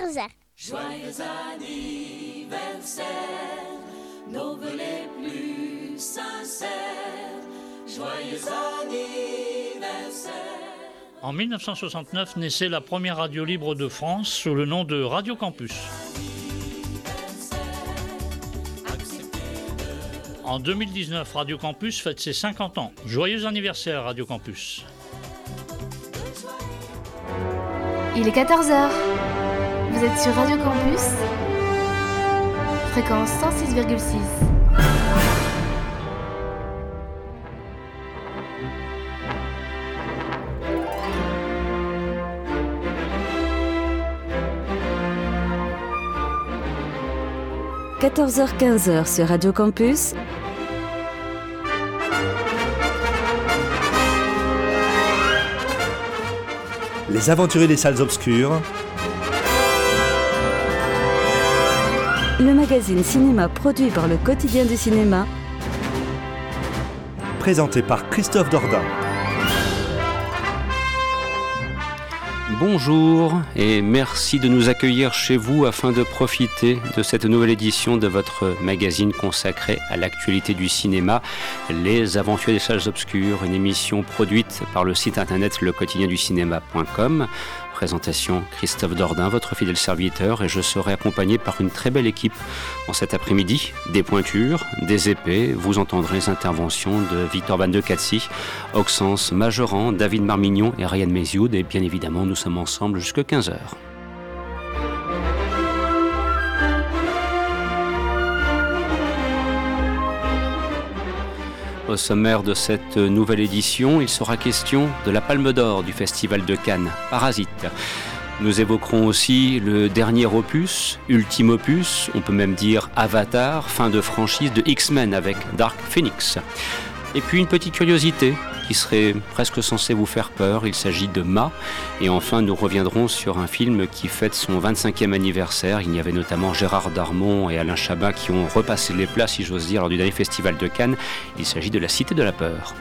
Superman 4. Joyeux anniversaire, nos vœux les plus sincères. Joyeux anniversaire. En 1969 naissait la première radio libre de France sous le nom de Radio Campus. En 2019, Radio Campus fête ses 50 ans. Joyeux anniversaire, Radio Campus. Il est 14h. Vous êtes sur Radio Campus, fréquence 106,6. – 14h-15h sur Radio Campus. Les aventuriers des salles obscures. Le magazine cinéma produit par le quotidien du cinéma. Présenté par Christophe Dordain. Bonjour et merci de nous accueillir chez vous afin de profiter de cette nouvelle édition de votre magazine consacré à l'actualité du cinéma, Les Aventuriers des Salles Obscures, une émission produite par le site internet lequotidienducinéma.com. Présentation Christophe Dordain, votre fidèle serviteur, et je serai accompagné par une très belle équipe en cet après-midi. Des pointures, des épées, vous entendrez les interventions de Victor Van de Katsi, Auxence Majorant, David Marmignon et Ryan Mesioud, et bien évidemment nous sommes ensemble jusqu'à 15h. Au sommaire de cette nouvelle édition, il sera question de la Palme d'Or du Festival de Cannes, Parasite. Nous évoquerons aussi le dernier opus, ultime opus, on peut même dire Avatar, fin de franchise de X-Men avec Dark Phoenix. Et puis une petite curiosité qui serait presque censée vous faire peur, il s'agit de Ma. Et enfin, nous reviendrons sur un film qui fête son 25e anniversaire. Il y avait notamment Gérard Darmon et Alain Chabat qui ont repassé les plats, si j'ose dire, lors du dernier festival de Cannes. Il s'agit de La Cité de la Peur.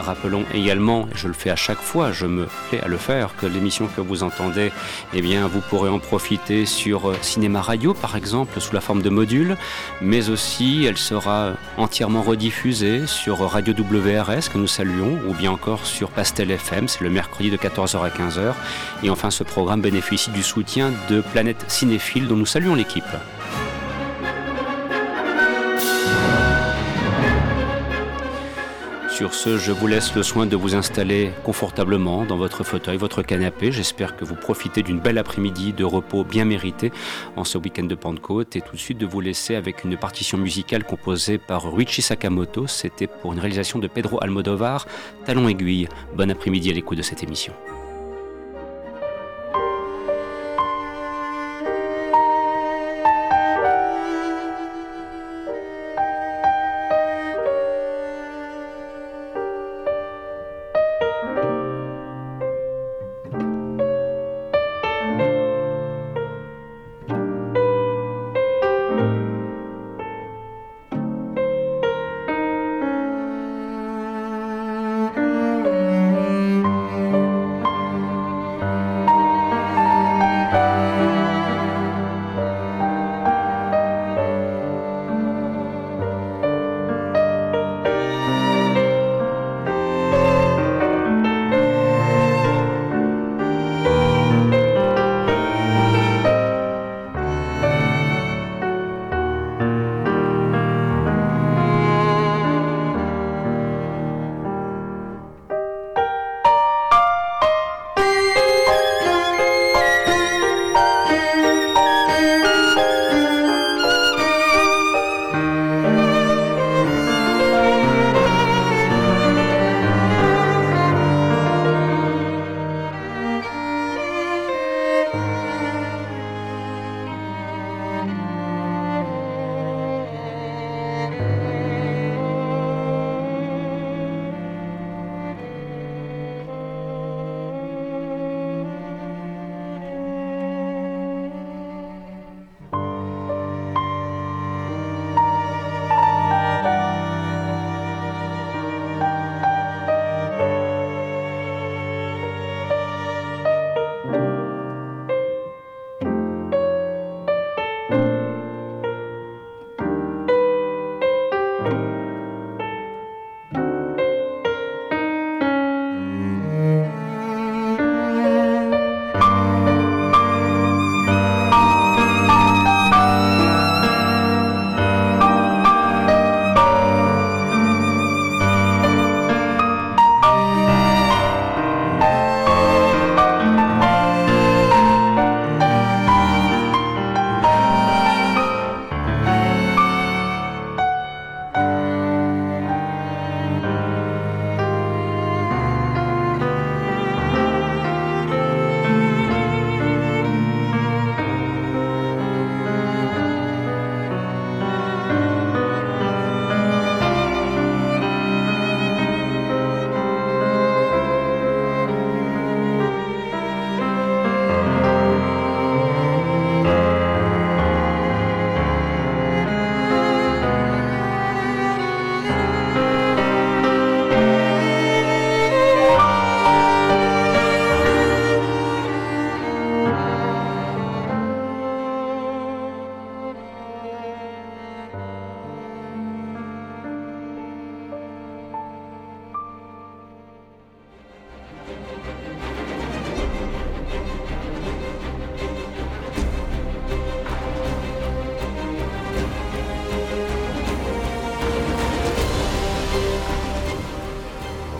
Rappelons également, et je le fais à chaque fois, je me plais à le faire, que l'émission que vous entendez, eh bien, vous pourrez en profiter sur Cinéma Radio, par exemple, sous la forme de modules, mais aussi elle sera entièrement rediffusée sur Radio WRS, que nous saluons, ou bien encore sur Pastel FM, c'est le mercredi de 14h à 15h. Et enfin, ce programme bénéficie du soutien de Planète Cinéphile, dont nous saluons l'équipe. Sur ce, je vous laisse le soin de vous installer confortablement dans votre fauteuil, votre canapé. J'espère que vous profitez d'une belle après-midi de repos bien mérité en ce week-end de Pentecôte. Et tout de suite de vous laisser avec une partition musicale composée par Ryuichi Sakamoto. C'était pour une réalisation de Pedro Almodovar, Talon aiguille. Bon après-midi à l'écoute de cette émission.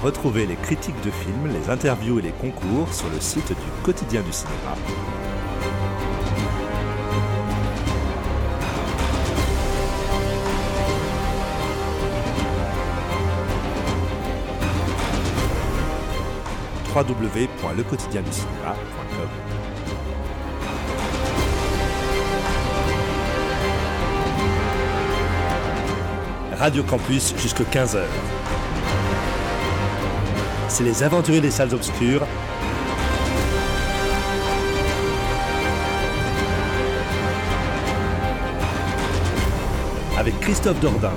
Retrouvez les critiques de films, les interviews et les concours sur le site du Quotidien du Cinéma. www.lequotidienducinema.com. Radio Campus jusqu'à 15h. C'est les aventuriers des salles obscures. Avec Christophe Dordain.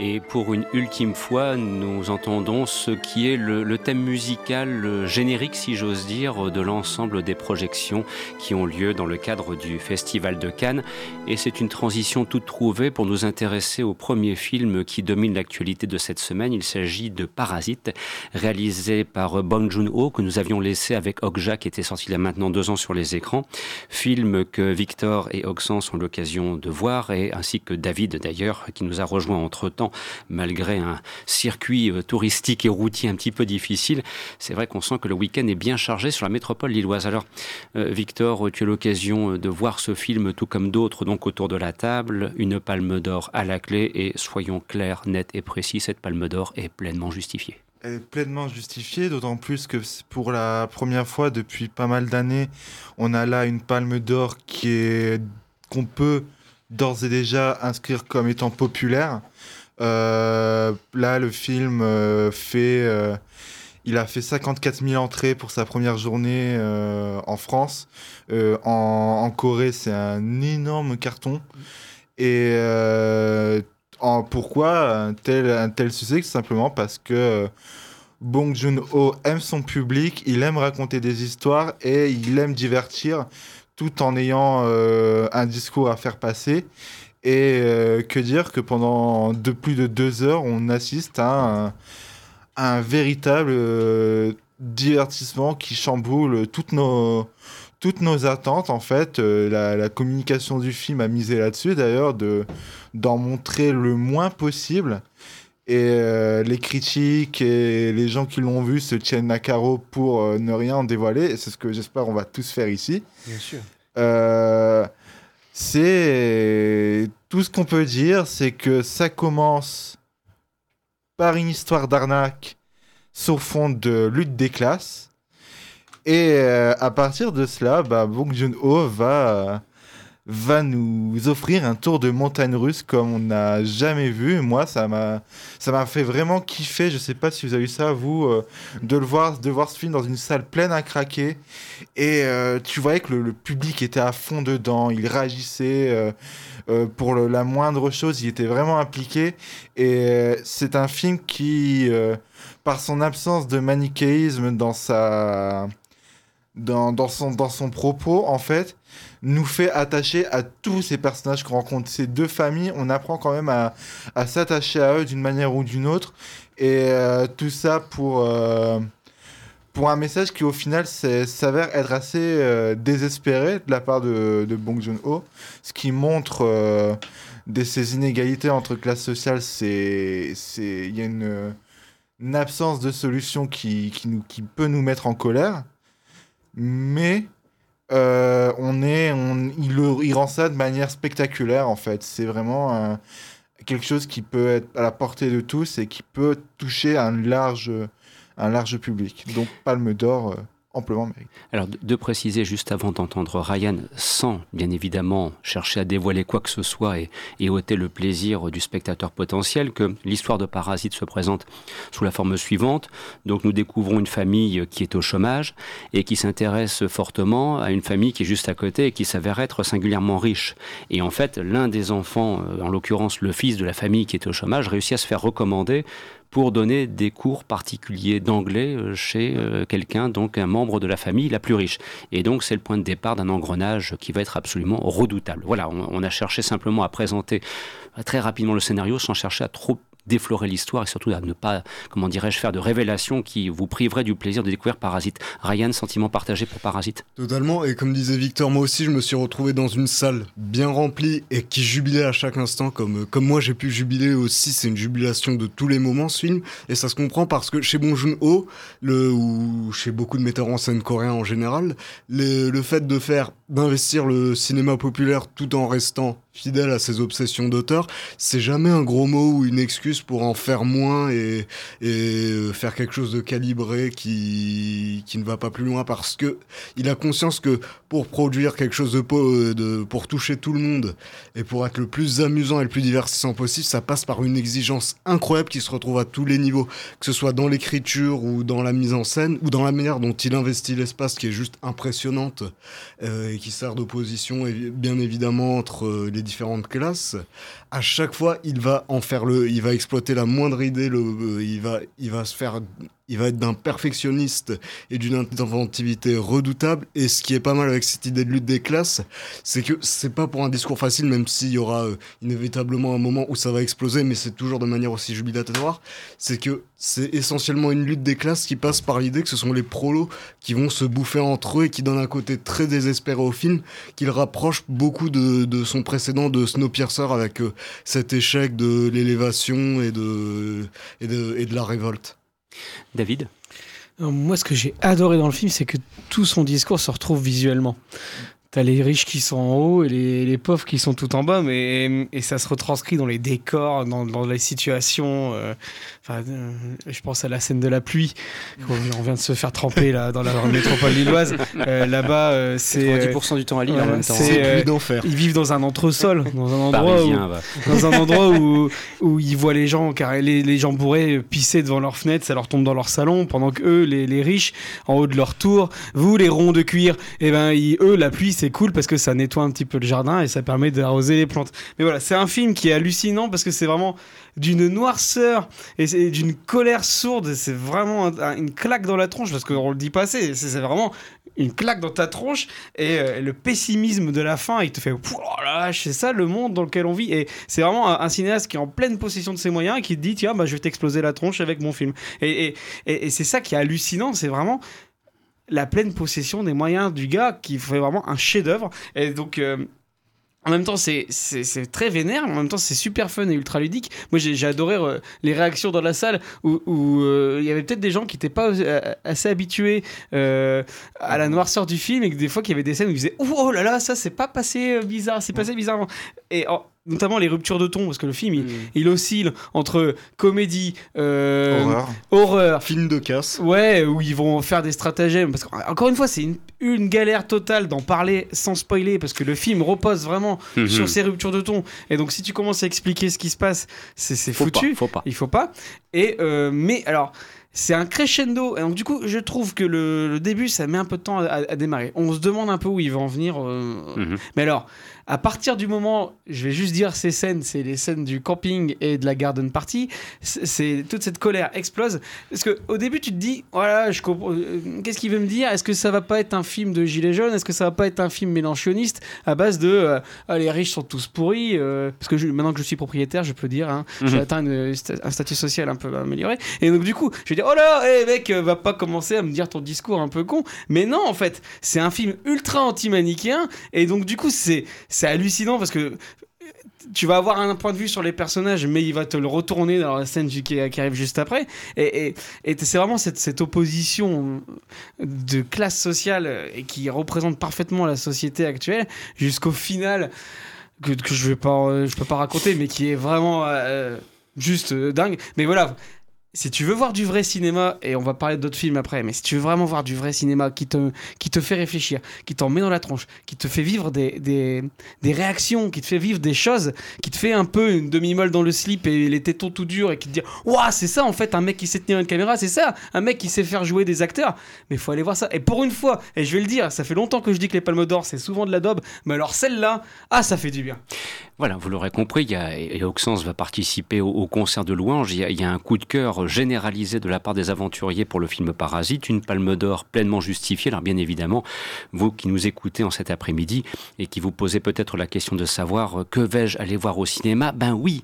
Et pour une ultime fois, nous entendons ce qui est le thème musical, le générique, si j'ose dire, de l'ensemble des projections qui ont lieu dans le cadre du Festival de Cannes. Et c'est une transition toute trouvée pour nous intéresser au premier film qui domine l'actualité de cette semaine. Il s'agit de Parasite, réalisé par Bong Joon-ho, que nous avions laissé avec Okja, qui était sorti il y a maintenant 2 ans sur les écrans. Film que Victor et Oxens ont l'occasion de voir, et ainsi que David, d'ailleurs, qui nous a rejoints entre-temps, malgré un circuit touristique et routier un petit peu difficile. C'est vrai qu'on sent que le week-end est bien chargé sur la métropole lilloise. Alors, Victor, tu as l'occasion de voir ce film, tout comme d'autres, donc autour de la table. Une palme d'or à la clé, et soyons clairs, nets et précis, cette palme d'or est pleinement justifiée. Elle est pleinement justifiée, d'autant plus que pour la première fois depuis pas mal d'années, on a là une palme d'or qu'on peut d'ores et déjà inscrire comme étant populaire. Là, le film il a fait 54 000 entrées pour sa première journée en France. En Corée, c'est un énorme carton. Et pourquoi un tel succès ? C'est simplement parce que Bong Joon-ho aime son public, il aime raconter des histoires et il aime divertir tout en ayant un discours à faire passer. Et que dire que pendant plus de 2 heures, on assiste à un véritable divertissement qui chamboule toutes nos attentes, en fait. La communication du film a misé là-dessus, d'ailleurs, d'en montrer le moins possible. Et les critiques et les gens qui l'ont vu se tiennent à carreau pour ne rien en dévoiler. Et c'est ce que j'espère qu'on va tous faire ici. Bien sûr. C'est tout ce qu'on peut dire, c'est que ça commence par une histoire d'arnaque sur fond de lutte des classes. Et à partir de cela, Bong Joon-ho va nous offrir un tour de montagne russe comme on n'a jamais vu. Moi, ça m'a fait vraiment kiffer. Je sais pas si vous avez eu ça, vous, de voir ce film dans une salle pleine à craquer. Et tu voyais que le public était à fond dedans. Il réagissait pour la moindre chose. Il était vraiment impliqué. Et c'est un film qui, par son absence de manichéisme dans son propos, en fait, nous fait attacher à tous ces personnages qu'on rencontre. Ces 2 familles, on apprend quand même à s'attacher à eux d'une manière ou d'une autre. Et tout ça pour un message qui, au final, s'avère être assez désespéré de la part de Bong Joon-ho. Ce qui montre ces inégalités entre classes sociales. Il y a une absence de solution qui peut nous mettre en colère. Mais il rend ça de manière spectaculaire, en fait. C'est vraiment quelque chose qui peut être à la portée de tous et qui peut toucher un large public. Donc, palme d'or... amplement mérité. Alors, de préciser juste avant d'entendre Ryan, sans bien évidemment chercher à dévoiler quoi que ce soit et ôter le plaisir du spectateur potentiel, que l'histoire de Parasite se présente sous la forme suivante. Donc, nous découvrons une famille qui est au chômage et qui s'intéresse fortement à une famille qui est juste à côté et qui s'avère être singulièrement riche. Et en fait, l'un des enfants, en l'occurrence le fils de la famille qui est au chômage, réussit à se faire recommander pour donner des cours particuliers d'anglais chez quelqu'un, donc un membre de la famille la plus riche. Et donc c'est le point de départ d'un engrenage qui va être absolument redoutable. Voilà, on a cherché simplement à présenter très rapidement le scénario sans chercher à trop déflorer l'histoire et surtout à ne pas, comment dirais-je, faire de révélations qui vous priveraient du plaisir de découvrir Parasite. Ryan, sentiment partagé pour Parasite? Totalement, et comme disait Victor, moi aussi je me suis retrouvé dans une salle bien remplie et qui jubilait à chaque instant, comme moi j'ai pu jubiler aussi. C'est une jubilation de tous les moments, ce film, et ça se comprend parce que chez Bong Joon-ho, ou chez beaucoup de metteurs en scène coréens en général, le fait de faire, d'investir le cinéma populaire tout en restant fidèle à ses obsessions d'auteur, c'est jamais un gros mot ou une excuse pour en faire moins et faire quelque chose de calibré qui ne va pas plus loin, parce que il a conscience que pour produire quelque chose pour toucher tout le monde et pour être le plus amusant et le plus divertissant possible, ça passe par une exigence incroyable qui se retrouve à tous les niveaux, que ce soit dans l'écriture ou dans la mise en scène ou dans la manière dont il investit l'espace, qui est juste impressionnante et qui sert d'opposition bien évidemment entre les différentes classes. À chaque fois, il va exploiter la moindre idée, il va être d'un perfectionniste et d'une inventivité redoutable. Et ce qui est pas mal avec cette idée de lutte des classes, c'est que c'est pas pour un discours facile, même s'il y aura inévitablement un moment où ça va exploser, mais c'est toujours de manière aussi jubilatoire. C'est que c'est essentiellement une lutte des classes qui passe par l'idée que ce sont les prolos qui vont se bouffer entre eux et qui donnent un côté très désespéré au film, qu'il rapproche beaucoup de son précédent de Snowpiercer, avec cet échec de l'élévation et de la révolte. David ? Moi, ce que j'ai adoré dans le film, c'est que tout son discours se retrouve visuellement. T'as les riches qui sont en haut et les pauvres qui sont tout en bas, et ça se retranscrit dans les décors, dans les situations. Je pense à la scène de la pluie, on vient de se faire tremper là, dans la métropole lilloise. Là-bas, c'est 90% du temps à Lille en même temps. C'est pluie d'enfer. Ils vivent dans un entresol, dans un endroit où ils voient les gens, car les gens bourrés pisser devant leurs fenêtres, ça leur tombe dans leur salon, pendant que eux, les riches, en haut de leur tour, vous les ronds de cuir, la pluie, c'est cool parce que ça nettoie un petit peu le jardin et ça permet d'arroser les plantes. Mais voilà, c'est un film qui est hallucinant parce que c'est vraiment d'une noirceur et d'une colère sourde. C'est vraiment une claque dans la tronche, parce qu'on le dit pas assez. C'est vraiment une claque dans ta tronche, et le pessimisme de la fin, il te fait c'est ça le monde dans lequel on vit. Et c'est vraiment un cinéaste qui est en pleine possession de ses moyens et qui te dit je vais t'exploser la tronche avec mon film. Et c'est ça qui est hallucinant, c'est vraiment la pleine possession des moyens du gars qui fait vraiment un chef-d'œuvre. Et donc en même temps c'est très vénère, mais en même temps c'est super fun et ultra ludique. Moi j'ai adoré les réactions dans la salle où il y avait peut-être des gens qui n'étaient pas assez habitués à la noirceur du film, et que des fois qu'il y avait des scènes où ils disaient oh là là, ça c'est pas passé bizarre, c'est passé bizarrement. Et notamment les ruptures de ton, parce que le film il oscille entre comédie, horreur, film de casse, où ils vont faire des stratagèmes, parce qu'encore une fois c'est une galère totale d'en parler sans spoiler, parce que le film repose vraiment sur ces ruptures de ton, et donc si tu commences à expliquer ce qui se passe, c'est foutu. Il faut pas. Et mais alors c'est un crescendo, et donc du coup je trouve que le début ça met un peu de temps à démarrer, on se demande un peu où il va en venir. Mais alors à partir du moment, je vais juste dire ces scènes, c'est les scènes du camping et de la garden party, c'est toute cette colère explose, parce qu'au début tu te dis voilà, je comprends, qu'est-ce qu'il veut me dire, est-ce que ça va pas être un film de gilets jaunes, est-ce que ça va pas être un film mélanchoniste à base de les riches sont tous pourris, parce que maintenant que je suis propriétaire je peux dire j'ai atteint un statut social un peu amélioré, et donc du coup je vais dire oh là, mec, va pas commencer à me dire ton discours un peu con. Mais non, en fait, c'est un film ultra anti-manichéen, et donc du coup, c'est hallucinant parce que tu vas avoir un point de vue sur les personnages, mais il va te le retourner dans la scène qui arrive juste après. Et c'est vraiment cette opposition de classe sociale et qui représente parfaitement la société actuelle, jusqu'au final que je peux pas raconter, mais qui est vraiment juste dingue. Mais voilà. Si tu veux voir du vrai cinéma, et on va parler d'autres films après, mais si tu veux vraiment voir du vrai cinéma qui te fait réfléchir, qui t'en met dans la tronche, qui te fait vivre des réactions, qui te fait vivre des choses, qui te fait un peu une demi-molle dans le slip et les tétons tout durs, et qui te dit « Ouah, c'est ça en fait, un mec qui sait tenir une caméra, c'est ça, un mec qui sait faire jouer des acteurs !» Mais faut aller voir ça. Et pour une fois, et je vais le dire, ça fait longtemps que je dis que les Palmes d'Or, c'est souvent de la daube, mais alors celle-là, ça fait du bien. Voilà, vous l'aurez compris, et Auxence va participer au concert de Louange, il y a un coup de cœur désordre généralisé de la part des aventuriers pour le film Parasite, une palme d'or pleinement justifiée. Alors bien évidemment, vous qui nous écoutez en cet après-midi et qui vous posez peut-être la question de savoir que vais-je aller voir au cinéma ? Ben oui,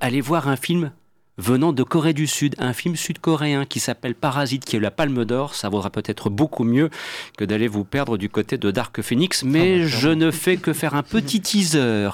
allez voir un film venant de Corée du Sud, un film sud-coréen qui s'appelle Parasite, qui a eu la Palme d'Or. Ça vaudra peut-être beaucoup mieux que d'aller vous perdre du côté de Dark Phoenix, mais je ne fais que faire un petit teaser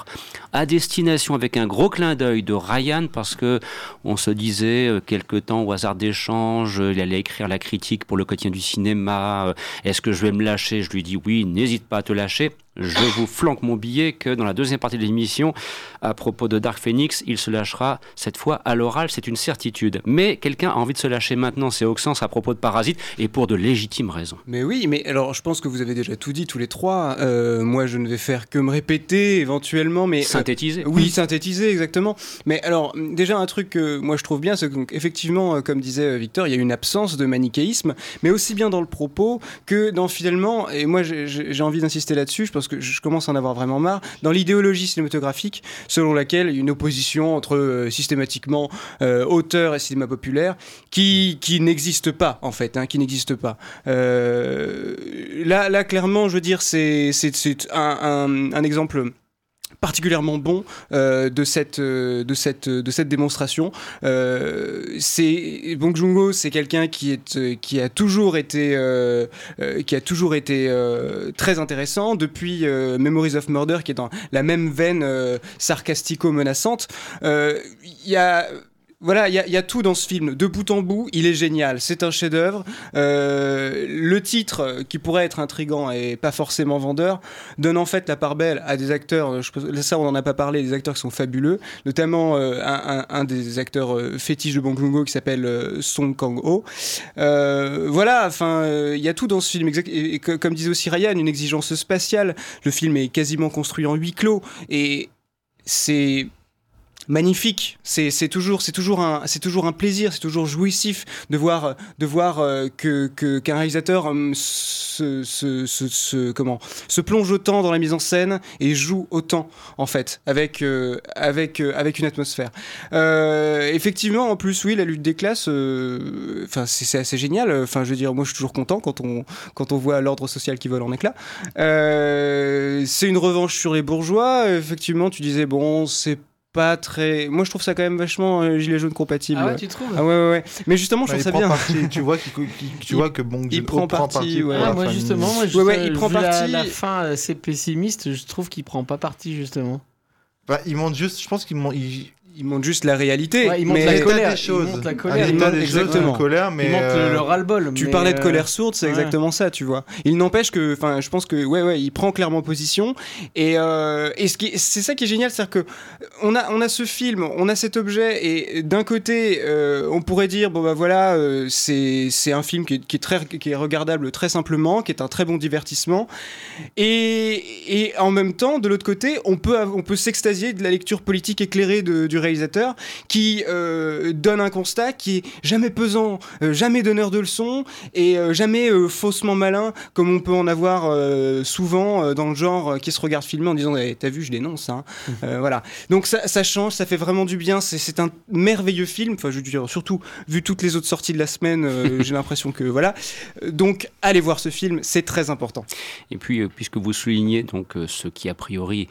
à destination, avec un gros clin d'œil, de Ryan, parce que on se disait quelque temps au hasard d'échange, il allait écrire la critique pour le quotidien du cinéma, est-ce que je vais me lâcher ? Je lui dis oui, n'hésite pas à te lâcher. Je vous flanque mon billet que dans la deuxième partie de l'émission, à propos de Dark Phoenix, il se lâchera cette fois à l'oral, c'est une certitude. Mais quelqu'un a envie de se lâcher maintenant, c'est Auxence à propos de Parasite, et pour de légitimes raisons. Mais oui, mais alors je pense que vous avez déjà tout dit tous les trois. Moi je ne vais faire que me répéter éventuellement, mais... Synthétiser. Oui, synthétiser, exactement. Mais alors, déjà un truc que moi je trouve bien, c'est qu'effectivement, comme disait Victor, il y a une absence de manichéisme, mais aussi bien dans le propos que dans finalement, et moi j'ai envie d'insister là-dessus, je pense que je commence à en avoir vraiment marre, dans l'idéologie cinématographique selon laquelle une opposition entre systématiquement auteur et cinéma populaire qui n'existe pas en fait, hein, qui n'existe pas. Là clairement, je veux dire, c'est un exemple particulièrement bon de cette démonstration. C'est Bong Joon-ho, c'est quelqu'un qui a toujours été très intéressant depuis Memories of Murder, qui est dans la même veine sarcastico-menaçante. Il y a tout dans ce film, de bout en bout, il est génial, c'est un chef-d'œuvre. Le titre, qui pourrait être intriguant et pas forcément vendeur, donne en fait la part belle à des acteurs, ça on n'en a pas parlé, des acteurs qui sont fabuleux, notamment un des acteurs fétiches de Bong Joon-ho qui s'appelle Song Kang-ho. Il y a tout dans ce film, et comme disait aussi Ryan, une exigence spatiale, le film est quasiment construit en huis clos, et c'est... magnifique, c'est toujours un plaisir, c'est toujours jouissif de voir qu'un réalisateur se plonge autant dans la mise en scène et joue autant en fait avec une atmosphère. Effectivement, en plus oui, la lutte des classes, c'est assez génial. Enfin, je veux dire, moi je suis toujours content quand on voit l'ordre social qui vole en éclats. C'est une revanche sur les bourgeois. Effectivement, tu disais bon, c'est pas très... Moi, je trouve ça quand même vachement gilet jaune compatible. Ah ouais, tu trouves ? Ah ouais. Mais justement, je trouve ça bien. Partie, tu vois que Bong Joon-ho prend parti. Ouais. Ah, moi, justement, il prend parti. La fin, c'est pessimiste. Je trouve qu'il prend pas parti, justement. Bah, il montre juste... Je pense qu'il montre... Il montre juste la réalité, ouais, il montre la colère, il montre le ras-le-bol. Tu parlais de colère sourde, c'est exactement ça, tu vois. Il n'empêche que, enfin, je pense que, il prend clairement position. Et c'est ça qui est génial, c'est-à-dire que on a ce film, on a cet objet, et d'un côté, on pourrait dire, c'est un film qui est regardable très simplement, qui est un très bon divertissement. Et en même temps, de l'autre côté, on peut s'extasier de la lecture politique éclairée du réalisateur qui donne un constat qui est jamais pesant, jamais donneur de leçons et jamais faussement malin comme on peut en avoir souvent dans le genre qui se regarde filmer en disant t'as vu, je dénonce ça, hein. Voilà. Donc ça change, ça fait vraiment du bien, c'est un merveilleux film, enfin je veux dire, surtout vu toutes les autres sorties de la semaine, j'ai l'impression que voilà. Donc allez voir ce film, c'est très important. Et puis puisque vous soulignez donc ce qui a priori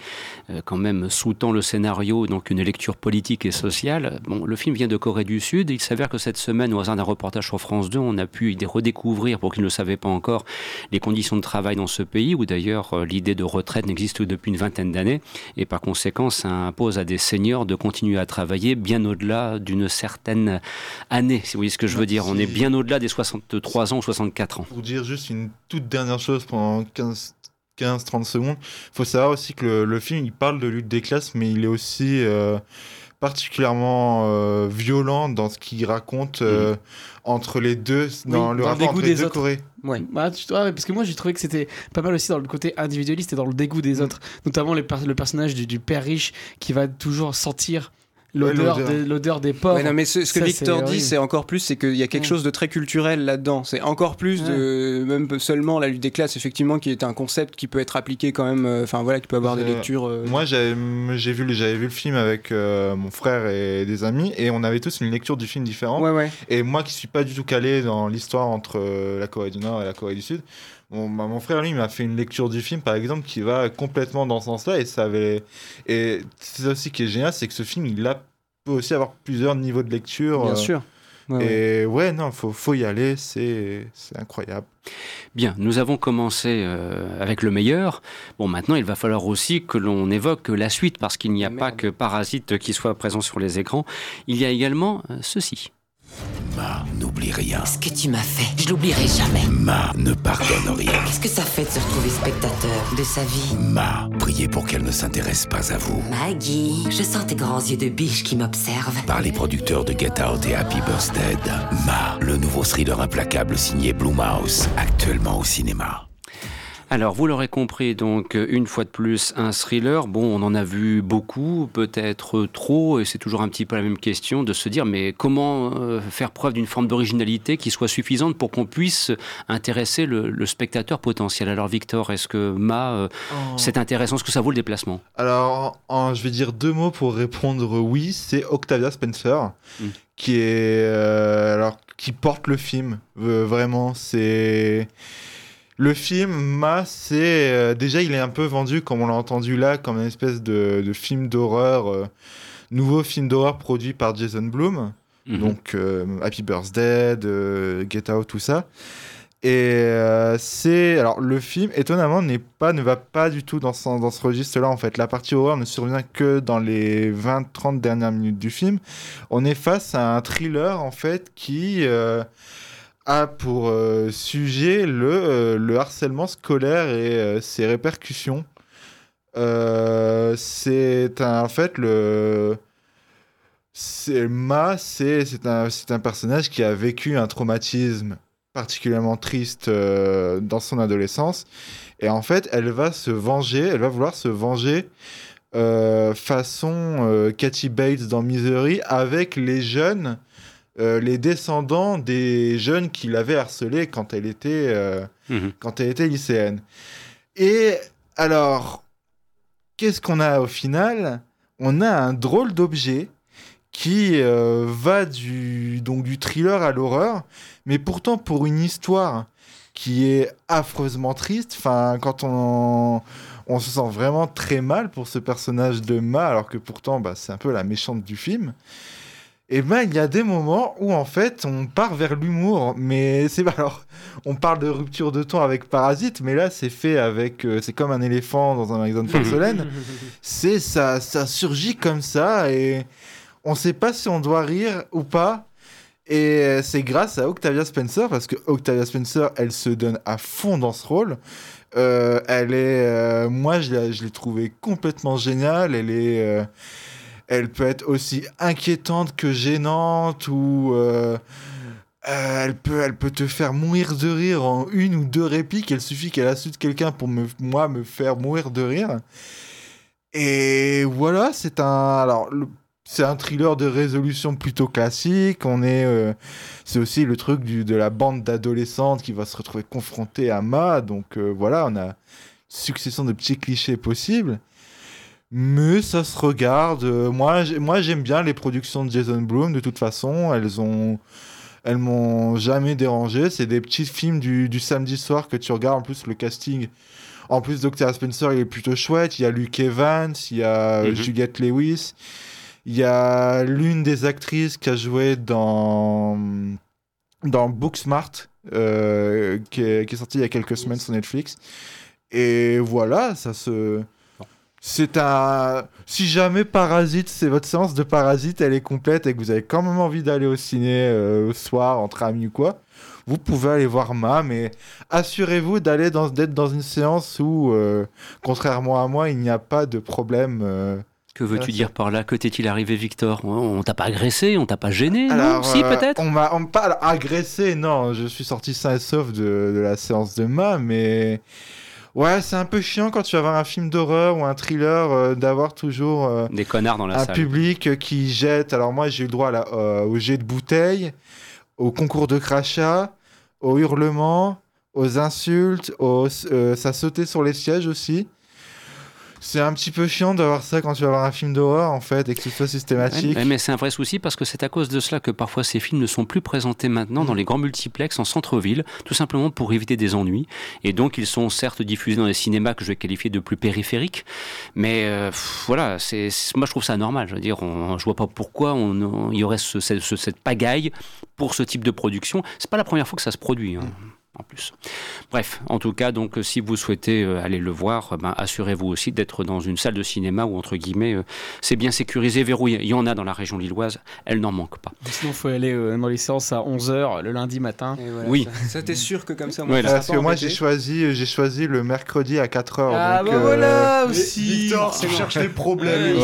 quand même sous-tend le scénario, donc une lecture politique et sociale. Bon, le film vient de Corée du Sud. Il s'avère que cette semaine, au hasard d'un reportage sur France 2, on a pu redécouvrir, pour qui ne le savait pas encore, les conditions de travail dans ce pays, où d'ailleurs l'idée de retraite n'existe que depuis une vingtaine d'années. Et par conséquent, ça impose à des seniors de continuer à travailler bien au-delà d'une certaine année, si vous voyez ce que je veux dire. On est bien au-delà des 63 ans ou 64 ans. Pour dire juste une toute dernière chose pendant 15-30 secondes. Il faut savoir aussi que le film, il parle de lutte des classes, mais il est aussi particulièrement violent dans ce qu'il raconte entre les deux, dans le rapport entre les deux Corées. Ouais. Ah ouais, parce que moi j'ai trouvé que c'était pas mal aussi dans le côté individualiste et dans le dégoût des autres, notamment le personnage du père riche qui va toujours sentir l'odeur des porcs. Ouais, non, mais ce que ça, Victor dit, c'est encore plus, c'est qu'il y a quelque chose de très culturel là-dedans. C'est encore plus de même seulement la lutte des classes, effectivement, qui est un concept qui peut être appliqué quand même. Enfin voilà, qui peut avoir des lectures. Moi, j'avais vu le film avec mon frère et des amis, et on avait tous une lecture du film différente. Ouais, ouais. Et moi, qui suis pas du tout calé dans l'histoire entre la Corée du Nord et la Corée du Sud. Mon frère, lui, m'a fait une lecture du film, par exemple, qui va complètement dans ce sens-là. Et c'est ça aussi qui est génial, c'est que ce film, peut aussi avoir plusieurs niveaux de lecture. Bien sûr. Ouais, et non, faut y aller, c'est incroyable. Bien, nous avons commencé avec le meilleur. Bon, maintenant, il va falloir aussi que l'on évoque la suite, parce qu'il n'y a pas que Parasite qui soit présent sur les écrans. Il y a également ceci. Ma n'oublie rien. Ce que tu m'as fait, je l'oublierai jamais. Ma ne pardonne rien. Qu'est-ce que ça fait de se retrouver spectateur de sa vie? Ma, priez pour qu'elle ne s'intéresse pas à vous. Maggie, je sens tes grands yeux de biche qui m'observent. Par les producteurs de Get Out et Happy Birthday. Ma, le nouveau thriller implacable signé Blumhouse, actuellement au cinéma. Alors, vous l'aurez compris, donc, une fois de plus, un thriller. Bon, on en a vu beaucoup, peut-être trop, et c'est toujours un petit peu la même question de se dire, mais comment faire preuve d'une forme d'originalité qui soit suffisante pour qu'on puisse intéresser le spectateur potentiel. Alors, Victor, est-ce que c'est intéressant? Est-ce que ça vaut le déplacement? Alors, je vais dire deux mots pour répondre oui. C'est Octavia Spencer, qui est... qui porte le film. Vraiment, c'est... Le film, c'est déjà, il est un peu vendu, comme on l'a entendu là, comme une espèce de film d'horreur, nouveau film d'horreur produit par Jason Blum, donc Happy Birthday, Get Out, tout ça. Et le film, étonnamment, ne va pas du tout dans ce registre-là, en fait. La partie horreur ne survient que dans les 20-30 dernières minutes du film. On est face à un thriller, en fait, qui... a pour sujet le harcèlement scolaire et ses répercussions. C'est un personnage qui a vécu un traumatisme particulièrement triste dans son adolescence, et en fait elle va vouloir se venger façon Kathy Bates dans Misery, avec les jeunes, les descendants des jeunes qui l'avaient harcelée quand elle était lycéenne. Et alors, qu'est-ce qu'on a au final ? On a un drôle d'objet qui va du thriller à l'horreur, mais pourtant pour une histoire qui est affreusement triste. Enfin, quand on se sent vraiment très mal pour ce personnage de Ma, alors que pourtant c'est un peu la méchante du film. Et il y a des moments où, en fait, on part vers l'humour, mais on parle de rupture de ton avec Parasite, mais là, c'est fait avec... c'est comme un éléphant dans un magasin de porcelaine. Ça surgit comme ça, et on sait pas si on doit rire ou pas. Et c'est grâce à Octavia Spencer, parce que Octavia Spencer, elle se donne à fond dans ce rôle. Elle est... moi, je l'ai trouvée complètement géniale. Elle est... Elle peut être aussi inquiétante que gênante, ou elle peut te faire mourir de rire en une ou deux répliques. Il suffit qu'elle insulte quelqu'un pour me faire mourir de rire. Et voilà, c'est un thriller de résolution plutôt classique. C'est aussi le truc de la bande d'adolescentes qui va se retrouver confrontée à Ma. Donc voilà, on a une succession de petits clichés possibles. Mais ça se regarde. Moi, j'aime bien les productions de Jason Blum. De toute façon, elles m'ont jamais dérangé. C'est des petits films du samedi soir que tu regardes. En plus, le casting, en plus d'Octavia Spencer, il est plutôt chouette. Il y a Luke Evans, il y a Juliette Lewis. Il y a l'une des actrices qui a joué dans Booksmart, qui est sorti il y a quelques semaines sur Netflix. Et voilà, si jamais Parasite, c'est votre séance de Parasite, elle est complète et que vous avez quand même envie d'aller au ciné au soir, entre amis ou quoi, vous pouvez aller voir Ma, mais assurez-vous d'être dans une séance où, contrairement à moi, il n'y a pas de problème. Que veux-tu dire par là ? Que t'est-il arrivé, Victor ? On t'a pas agressé ? On t'a pas gêné ? Alors, non, si, peut-être ? On m'a pas agressé, non. Je suis sorti sain et sauf de la séance de Ma, mais... ouais, c'est un peu chiant quand tu vas voir un film d'horreur ou un thriller d'avoir toujours des connards dans la salle. Un public qui jette. Alors moi, j'ai eu le droit au jet de bouteille, au concours de crachat, aux hurlements, aux insultes, ça sautait sur les sièges aussi. C'est un petit peu chiant d'avoir ça quand tu vas voir un film d'horreur, en fait, et que ce soit systématique. Ouais, mais c'est un vrai souci, parce que c'est à cause de cela que parfois ces films ne sont plus présentés maintenant dans les grands multiplexes en centre-ville, tout simplement pour éviter des ennuis. Et donc, ils sont certes diffusés dans les cinémas que je vais qualifier de plus périphériques, mais voilà, moi je trouve ça normal. Je veux dire, je vois pas pourquoi il y aurait cette pagaille pour ce type de production. C'est pas la première fois que ça se produit, hein. En plus. Bref, en tout cas, donc, si vous souhaitez aller le voir, assurez-vous aussi d'être dans une salle de cinéma où, entre guillemets, c'est bien sécurisé, verrouillé. Il y en a dans la région lilloise, elle n'en manque pas. Sinon, il faut aller dans les séances à 11h le lundi matin. Voilà, oui. Ça, t'es sûr que comme ça, moi, parce que moi, j'ai choisi le mercredi à 4h. Ah, donc, voilà aussi Victor, on cherche les problèmes.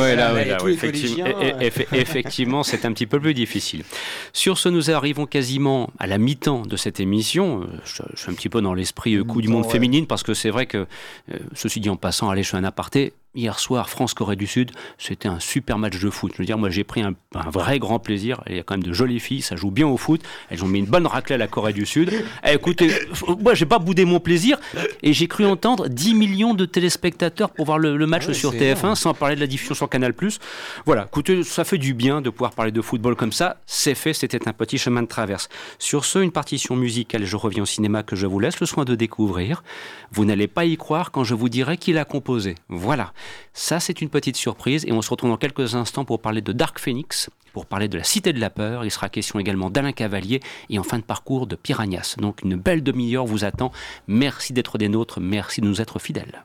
Effectivement, c'est un petit peu plus difficile. Sur ce, nous arrivons quasiment à la mi-temps de cette émission. Je suis un petit peu dans l'esprit coup du monde féminine, parce que c'est vrai que, ceci dit en passant, allez, je fais un aparté. Hier soir, France-Corée du Sud, c'était un super match de foot. Je veux dire, moi, j'ai pris un vrai grand plaisir. Il y a quand même de jolies filles, ça joue bien au foot. Elles ont mis une bonne raclée à la Corée du Sud. Et écoutez, moi, j'ai pas boudé mon plaisir. Et j'ai cru entendre 10 millions de téléspectateurs pour voir le match sur TF1, énorme. Sans parler de la diffusion sur Canal+. Voilà, écoutez, ça fait du bien de pouvoir parler de football comme ça. C'est fait, c'était un petit chemin de traverse. Sur ce, une partition musicale. Je reviens au cinéma que je vous laisse le soin de découvrir. Vous n'allez pas y croire quand je vous dirai qui l'a composé. Voilà. Ça, c'est une petite surprise, et on se retrouve dans quelques instants pour parler de Dark Phoenix, pour parler de La Cité de la Peur. Il sera question également d'Alain Cavalier et en fin de parcours de Piranhas. Donc une belle demi-heure vous attend. Merci d'être des nôtres, merci de nous être fidèles.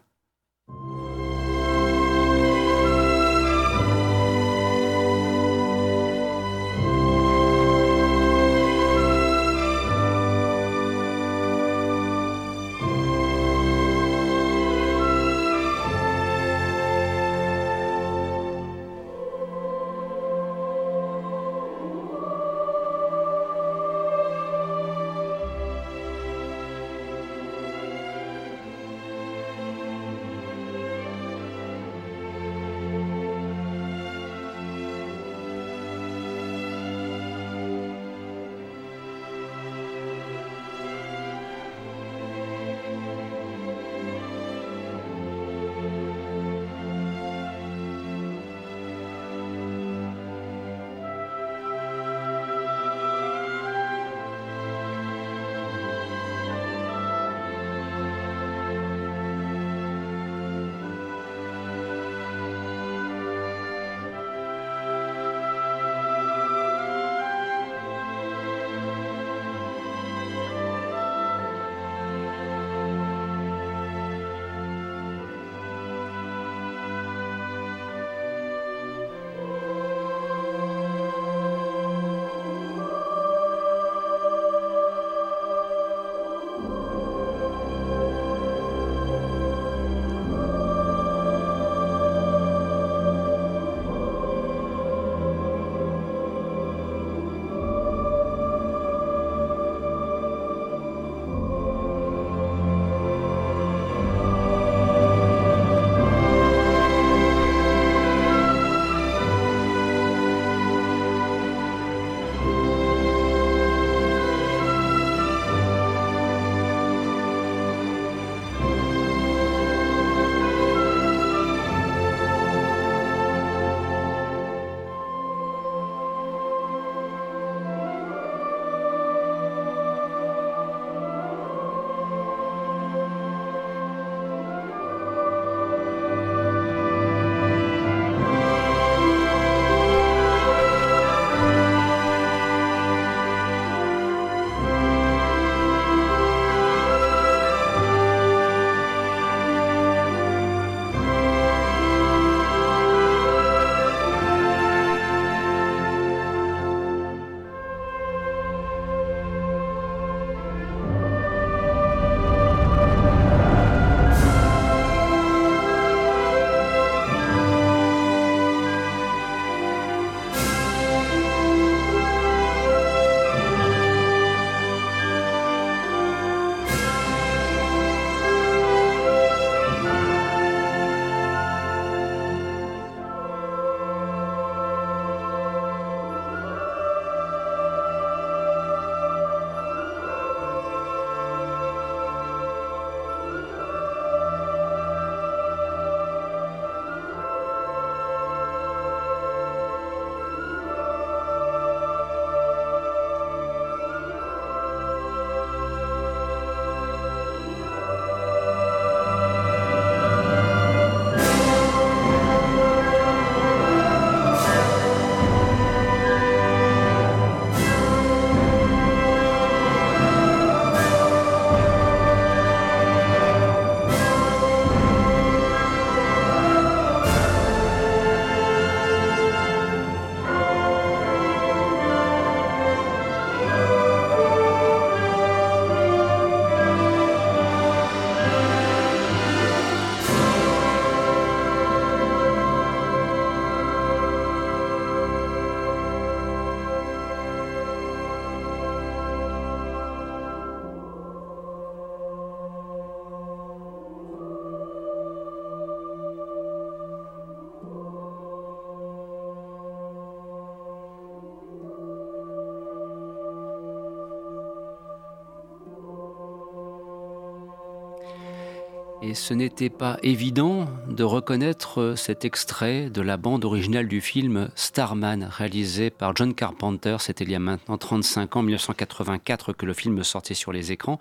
Et ce n'était pas évident de reconnaître cet extrait de la bande originale du film Starman, réalisé par John Carpenter. C'était il y a maintenant 35 ans, 1984, que le film sortait sur les écrans.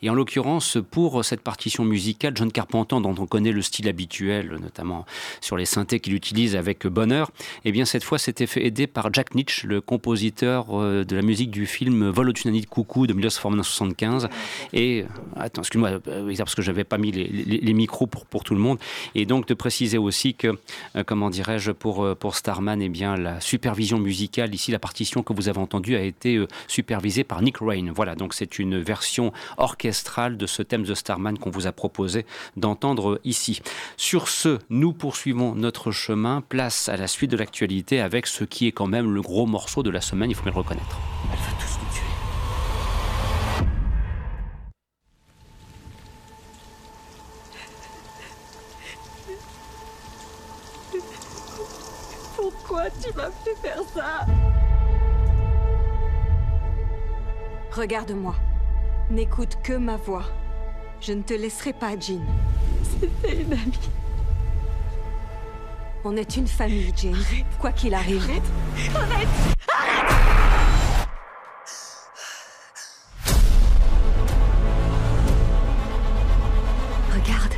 Et en l'occurrence, pour cette partition musicale, John Carpenter, dont on connaît le style habituel, notamment sur les synthés qu'il utilise avec bonheur, eh bien cette fois, c'était fait aider par Jack Nitsch, le compositeur de la musique du film Vol au-dessus d'un nid de coucou de 1975. Et, attends, excuse-moi, parce que je n'avais pas mis les micros pour tout le monde. Et donc, de préciser aussi que, comment dirais-je, pour Starman, eh bien, la supervision musicale, ici, la partition que vous avez entendue a été supervisée par Nick Raine. Voilà, donc c'est une version orchestrale de ce thème de Starman qu'on vous a proposé d'entendre ici. Sur ce, nous poursuivons notre chemin, place à la suite de l'actualité avec ce qui est quand même le gros morceau de la semaine, il faut bien le reconnaître. Elle va tous nous tuer. Pourquoi tu m'as fait faire ça? Regarde-moi. N'écoute que ma voix. Je ne te laisserai pas, Jean. C'était une amie. On est une famille, Jean. Arrête. Quoi qu'il arrive. Arrête. Arrête. Regarde.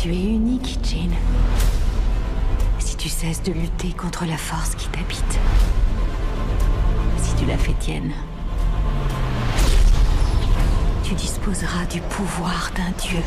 Tu es unique, Jean. Si tu cesses de lutter contre la force qui t'habite, si tu la fais tienne, tu disposeras du pouvoir d'un dieu.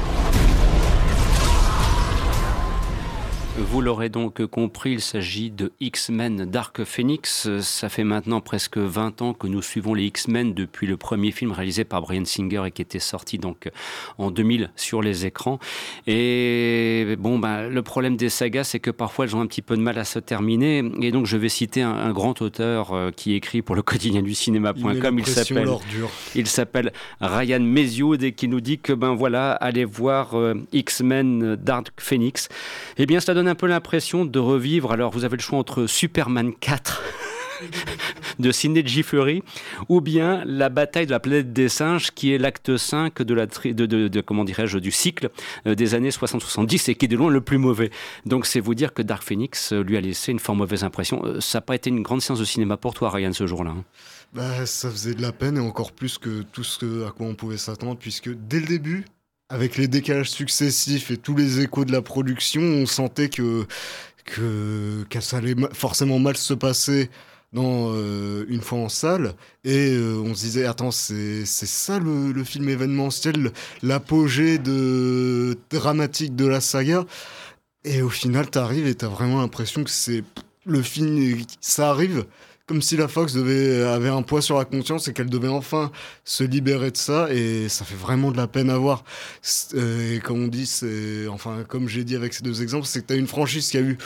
Vous l'aurez donc compris, il s'agit de X-Men Dark Phoenix. Ça fait maintenant presque 20 ans que nous suivons les X-Men depuis le premier film réalisé par Brian Singer et qui était sorti donc en 2000 sur les écrans. Et bon, le problème des sagas, c'est que parfois elles ont un petit peu de mal à se terminer. Et donc je vais citer un grand auteur qui écrit pour le quotidien du cinéma.com. Il s'appelle Ryan Mezioud et qui nous dit que allez voir X-Men Dark Phoenix. Eh bien, ça donne un peu l'impression de revivre. Alors, vous avez le choix entre Superman 4 de Sidney J. Fury ou bien la bataille de la planète des singes, qui est l'acte 5 de la du cycle des années 60-70 et qui est de loin le plus mauvais. Donc, c'est vous dire que Dark Phoenix lui a laissé une fort mauvaise impression. Ça n'a pas été une grande séance de cinéma pour toi, Ryan, ce jour-là, hein. Ça faisait de la peine, et encore plus que tout ce à quoi on pouvait s'attendre, puisque dès le début, avec les décalages successifs et tous les échos de la production, on sentait que ça allait forcément mal se passer une fois en salle. Et on se disait, attends, c'est ça le film événementiel, l'apogée dramatique de la saga. Et au final, t'arrives et t'as vraiment l'impression que c'est le film, ça arrive. Comme si la Fox avait un poids sur la conscience et qu'elle devait enfin se libérer de ça, et ça fait vraiment de la peine à voir. Et comme on dit, comme j'ai dit avec ces deux exemples, c'est que t'as une franchise qui a eu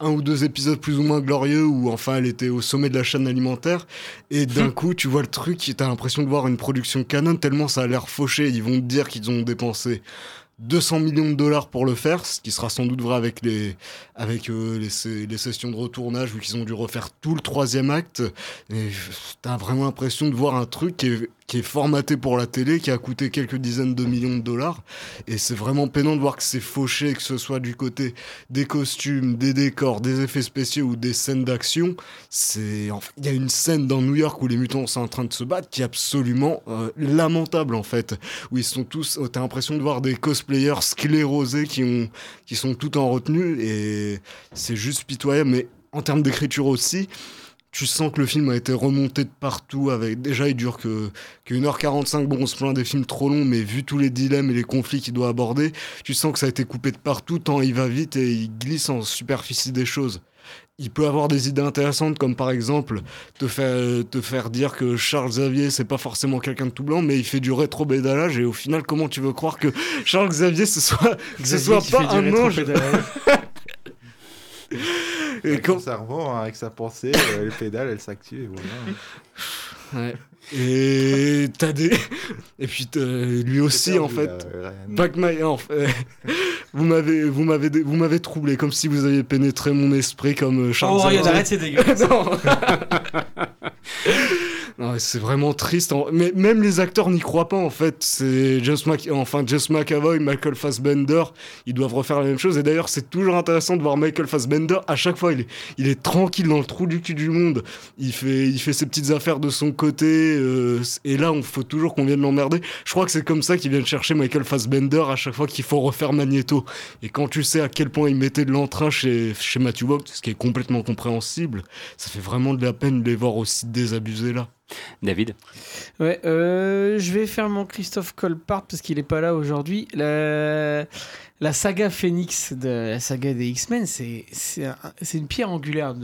un ou deux épisodes plus ou moins glorieux où enfin elle était au sommet de la chaîne alimentaire, et d'un coup tu vois le truc et t'as l'impression de voir une production Canon tellement ça a l'air fauché. Ils vont te dire qu'ils ont dépensé 200 millions de dollars pour le faire, ce qui sera sans doute vrai avec les sessions de retournage où ils ont dû refaire tout le troisième acte. Et t'as vraiment l'impression de voir un truc qui est formaté pour la télé, qui a coûté quelques dizaines de millions de dollars. Et c'est vraiment peinant de voir que c'est fauché, que ce soit du côté des costumes, des décors, des effets spéciaux ou des scènes d'action. Il y a une scène dans New York où les mutants sont en train de se battre qui est absolument lamentable, en fait. Où ils sont tous... T'as l'impression de voir des cosplayers sclérosés qui sont tout en retenue, et c'est juste pitoyable. Mais en termes d'écriture aussi... Tu sens que le film a été remonté de partout. Déjà, il dure que 1h45. Bon, on se plaint des films trop longs, mais vu tous les dilemmes et les conflits qu'il doit aborder, tu sens que ça a été coupé de partout, tant il va vite et il glisse en superficie des choses. Il peut avoir des idées intéressantes, comme par exemple te faire dire que Charles Xavier, c'est pas forcément quelqu'un de tout blanc, mais il fait du rétro-bédalage, et au final, comment tu veux croire que Charles Xavier, ce soit pas un ange? Et quand ça revend avec sa pensée, elle pédale, elle s'active. Voilà. Ouais. Et t'as des. Et puis lui aussi, perdu, en fait. Vous m'avez troublé, comme si vous aviez pénétré mon esprit comme Charles Xavier. Oh, arrête, c'est dégueulasse. Non, c'est vraiment triste. Mais même les acteurs n'y croient pas, en fait. C'est Just McAvoy, Michael Fassbender, ils doivent refaire la même chose. Et d'ailleurs, c'est toujours intéressant de voir Michael Fassbender. À chaque fois, il est tranquille dans le trou du cul du monde. Il fait ses petites affaires de son côté. Et là, il faut toujours qu'on vienne l'emmerder. Je crois que c'est comme ça qu'ils viennent chercher Michael Fassbender à chaque fois qu'il faut refaire Magneto. Et quand tu sais à quel point il mettait de l'entrain chez Matthew Vaughn, ce qui est complètement compréhensible, ça fait vraiment de la peine de les voir aussi désabusés là. David. Ouais, je vais faire mon Christophe Colpart parce qu'il est pas là aujourd'hui. La saga Phoenix de la saga des X-Men, c'est une pierre angulaire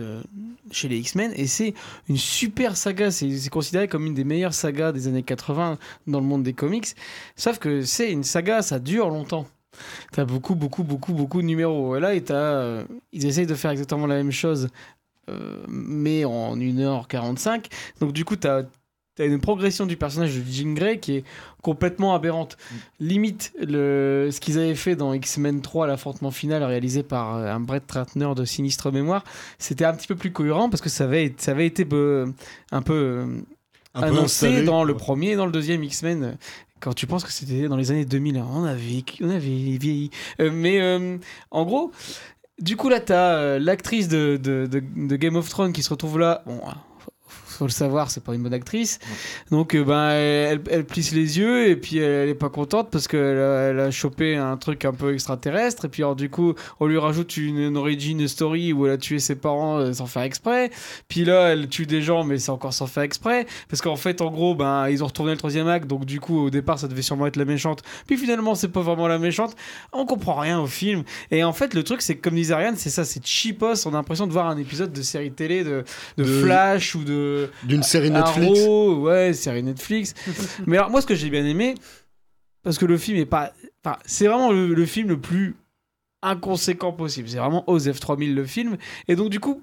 chez les X-Men et c'est une super saga. C'est considéré comme une des meilleures sagas des années 80 dans le monde des comics. Sauf que c'est une saga, ça dure longtemps. T'as beaucoup de numéros. Et là, ils essayent de faire exactement la même chose. Mais en 1h45, donc du coup t'as une progression du personnage de Jean Grey qui est complètement aberrante, limite ce qu'ils avaient fait dans X-Men 3, l'affrontement final réalisé par un Brett Ratner de sinistre mémoire. C'était un petit peu plus cohérent parce que ça avait été un peu annoncé installé, dans le premier et dans le deuxième X-Men. Quand tu penses que c'était dans les années 2000, on avait vieilli, mais en gros. Du coup, là, t'as l'actrice de Game of Thrones qui se retrouve là. Bon, faut le savoir, c'est pas une bonne actrice. Donc, elle plisse les yeux et puis elle est pas contente parce qu'elle a chopé un truc un peu extraterrestre. Et puis, alors, du coup, on lui rajoute une origin story où elle a tué ses parents sans faire exprès. Puis là, elle tue des gens, mais c'est encore sans faire exprès. Parce qu'en fait, en gros, ils ont retourné le troisième acte. Donc, du coup, au départ, ça devait sûrement être la méchante. Puis finalement, c'est pas vraiment la méchante. On comprend rien au film. Et en fait, le truc, c'est que, comme disait Ariane, c'est ça, c'est cheapos. On a l'impression de voir un épisode de série télé, de Flash ou de. D'une série Netflix. Ouais, série Netflix. Mais alors, moi, ce que j'ai bien aimé, parce que le film est pas. Enfin, c'est vraiment le film le plus inconséquent possible. C'est vraiment OZEF 3000 le film. Et donc, du coup,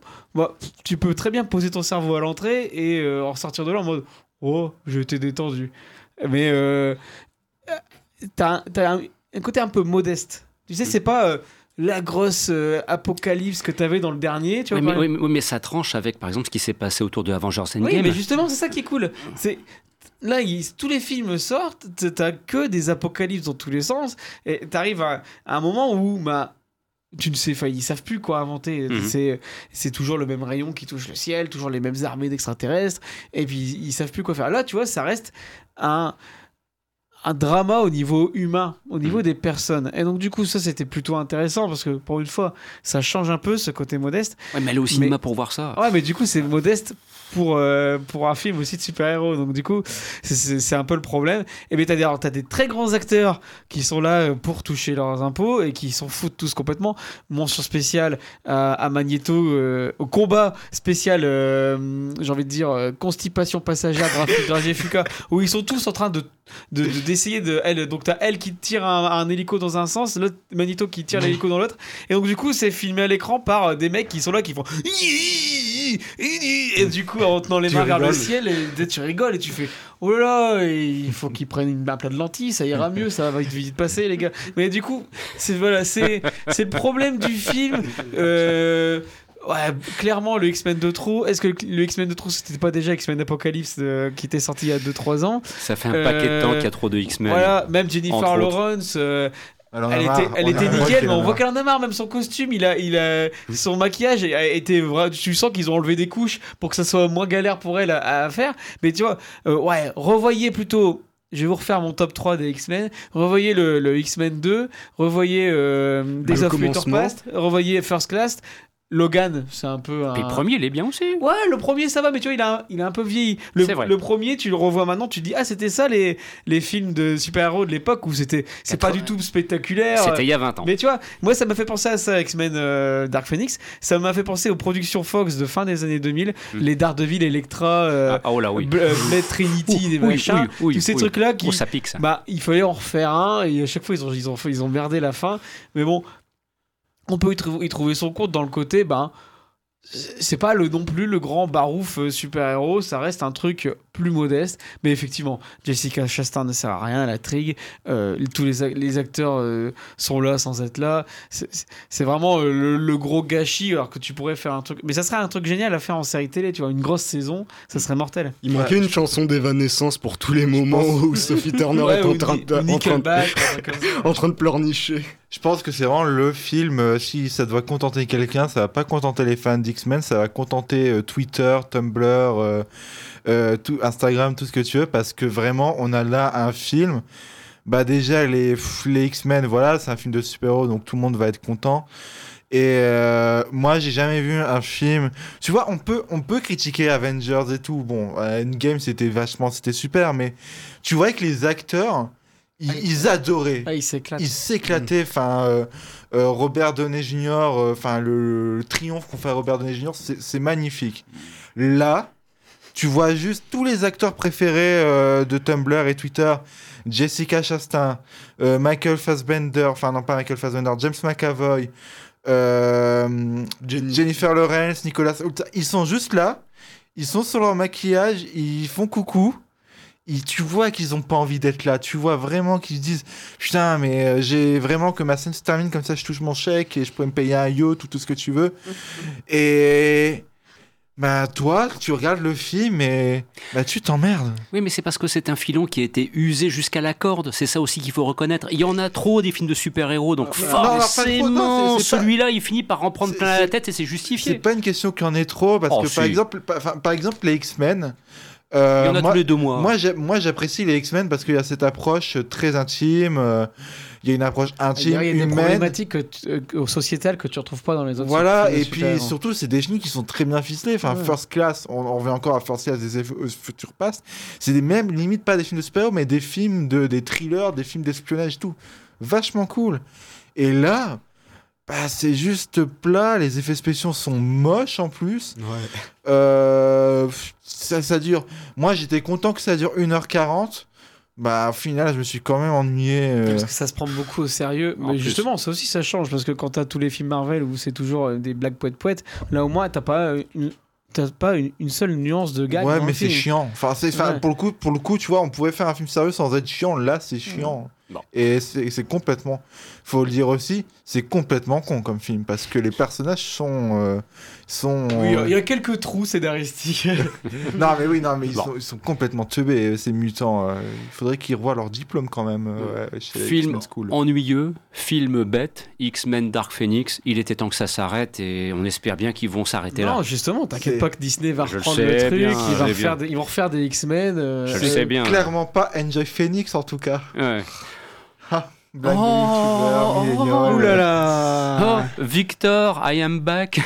tu peux très bien poser ton cerveau à l'entrée et en ressortir de là en mode oh, je t'ai détendu. Mais t'as un côté un peu modeste. Tu sais, c'est pas. La grosse apocalypse que t'avais dans le dernier, tu vois. Mais ça tranche avec, par exemple, ce qui s'est passé autour de Avengers Endgame. Oui, mais justement, c'est ça qui est cool. C'est là, tous les films sortent, t'as que des apocalypses dans tous les sens, et t'arrives à un moment où, tu ne sais, ils savent plus quoi inventer. Mmh. C'est toujours le même rayon qui touche le ciel, toujours les mêmes armées d'extraterrestres, et puis ils savent plus quoi faire. Là, tu vois, ça reste un drama au niveau humain, au niveau des personnes. Et donc, du coup, ça, c'était plutôt intéressant parce que, pour une fois, ça change un peu ce côté modeste. Ouais, mais aller au cinéma pour voir ça. Ouais, mais du coup, c'est modeste pour un film aussi de super-héros. Donc, du coup, c'est un peu le problème. Et bien, t'as des très grands acteurs qui sont là pour toucher leurs impôts et qui s'en foutent tous complètement. Mention spéciale à Magneto, au combat spécial, j'ai envie de dire, constipation passagère, Graf Fuka, où ils sont tous en train d'essayer de elle. Donc t'as elle qui tire un hélico dans un sens, l'autre Magneto qui tire l'hélico dans l'autre, et donc du coup c'est filmé à l'écran par des mecs qui sont là qui font et du coup en tenant les mains vers le ciel, et tu rigoles et tu fais oh là là, il faut qu'ils prennent un plat de lentilles, ça ira mieux, ça va être vite passer les gars. Mais du coup c'est le problème du film. Ouais, clairement le X-Men de trop. Est-ce que le X-Men de trop, c'était pas déjà X-Men Apocalypse qui était sorti il y a 2-3 ans? Ça fait un paquet de temps qu'il y a trop de X-Men. Voilà, même Jennifer Lawrence, elle était nickel, mais on voit qu'elle en a marre. Même son costume, son maquillage a été. Tu sens qu'ils ont enlevé des couches pour que ça soit moins galère pour elle à faire. Mais tu vois, ouais, revoyez plutôt. Je vais vous refaire mon top 3 des X-Men. Revoyez le X-Men 2, revoyez Days of Future Past, revoyez First Class. Logan, c'est un peu un... Et le premier, il est bien aussi. Ouais, le premier, ça va, mais tu vois, il a un peu vieilli. C'est vrai. Le premier, tu le revois maintenant, tu te dis, ah, c'était ça les films de super-héros de l'époque où c'est pas du tout spectaculaire. C'était il y a 20 ans. Mais tu vois, moi, ça m'a fait penser à ça, X-Men Dark Phoenix. Ça m'a fait penser aux productions Fox de fin des années 2000, les Daredevil, Electra, oui. Blade Trinity, des machins. Tous ces trucs-là qui... Oh, ça pique, ça. Il fallait en refaire un, et à chaque fois, ils ont merdé la fin. Mais bon... On peut y trouver son compte dans le côté, c'est pas le, non plus le grand barouf super-héros, ça reste un truc plus modeste, mais effectivement Jessica Chastain ne sert à rien à l'intrigue, tous les acteurs sont là sans être là, c'est vraiment le gros gâchis, alors que tu pourrais faire un truc, mais ça serait un truc génial à faire en série télé, tu vois, une grosse saison, ça serait mortel. Il manquait une chanson d'évanescence pour tous les moments où Sophie Turner est en train de pleurnicher. Je pense que c'est vraiment le film, si ça doit contenter quelqu'un, ça va pas contenter les fans d'X-Men, ça va contenter Twitter, Tumblr, tout, Instagram, tout ce que tu veux, parce que vraiment, on a là un film. Bah déjà, les X-Men, voilà, c'est un film de super-héros, donc tout le monde va être content. Et moi, j'ai jamais vu un film... Tu vois, on peut critiquer Avengers et tout. Bon, Endgame, c'était super, mais tu vois que les acteurs... Ils adoraient. Ah, ils s'éclataient. Enfin, Robert Downey Jr. Enfin, le triomphe qu'on fait à Robert Downey Jr. C'est magnifique. Là, tu vois juste tous les acteurs préférés de Tumblr et Twitter. Jessica Chastain, Michael Fassbender. Enfin, non pas Michael Fassbender. James McAvoy, Jennifer Lawrence, Nicolas. Ils sont juste là. Ils sont sur leur maquillage. Ils font coucou. Tu vois qu'ils n'ont pas envie d'être là. Tu vois vraiment qu'ils se disent « Putain, mais j'ai vraiment que ma scène se termine, comme ça je touche mon chèque et je pourrais me payer un yacht ou tout ce que tu veux. » Et... Bah toi, tu regardes le film et bah, tu t'emmerdes. Oui, mais c'est parce que c'est un filon qui a été usé jusqu'à la corde. C'est ça aussi qu'il faut reconnaître. Il y en a trop des films de super-héros, donc forcément, celui-là, il finit par en prendre plein la tête et c'est justifié. C'est pas une question qu'il y en ait trop, parce que par exemple, les X-Men... il y en a tous les 2 mois. Moi, j'apprécie les X-Men parce qu'il y a cette approche très intime. Il y a une approche intime, humaine. Il y a des problématiques sociétales que tu retrouves pas dans les autres. Voilà, et puis surtout, c'est des chenilles qui sont très bien ficelées. Enfin, ouais. First Class, on revient encore à First Class des Future Past. C'est des mêmes, limite pas des films de super-héros, mais des films des thrillers, des films d'espionnage et tout. Vachement cool. Et là. Bah, c'est juste plat, les effets spéciaux sont moches en plus. Ouais. Ça dure. Moi, j'étais content que ça dure 1h40. Bah, au final, je me suis quand même ennuyé. Parce que ça se prend beaucoup au sérieux. Mais justement, ça aussi, ça change. Parce que quand t'as tous les films Marvel où c'est toujours des blagues poètes-poètes, là, au moins, t'as pas une seule nuance de gag. Ouais, mais c'est chiant. Enfin, pour le coup, tu vois, on pouvait faire un film sérieux sans être chiant. Là, c'est chiant. Mmh. Non. Et c'est complètement, faut le dire aussi, c'est complètement con comme film parce que les personnages sont. Oui, il y a quelques trous scénaristiques. non mais ils sont complètement teubés ces mutants. Il faudrait qu'ils revoient leur diplôme quand même. Ouais, chez film X-Men School. Ennuyeux, film bête. X-Men Dark Phoenix. Il était temps que ça s'arrête et on espère bien qu'ils vont s'arrêter là. Non, justement, t'inquiète pas que Disney va reprendre le truc. Bien, ils vont refaire des X-Men. C'est bien. Clairement pas Enjoy Phoenix en tout cas. Ouais. Blague de youtubeur, oulala. Victor, I am back.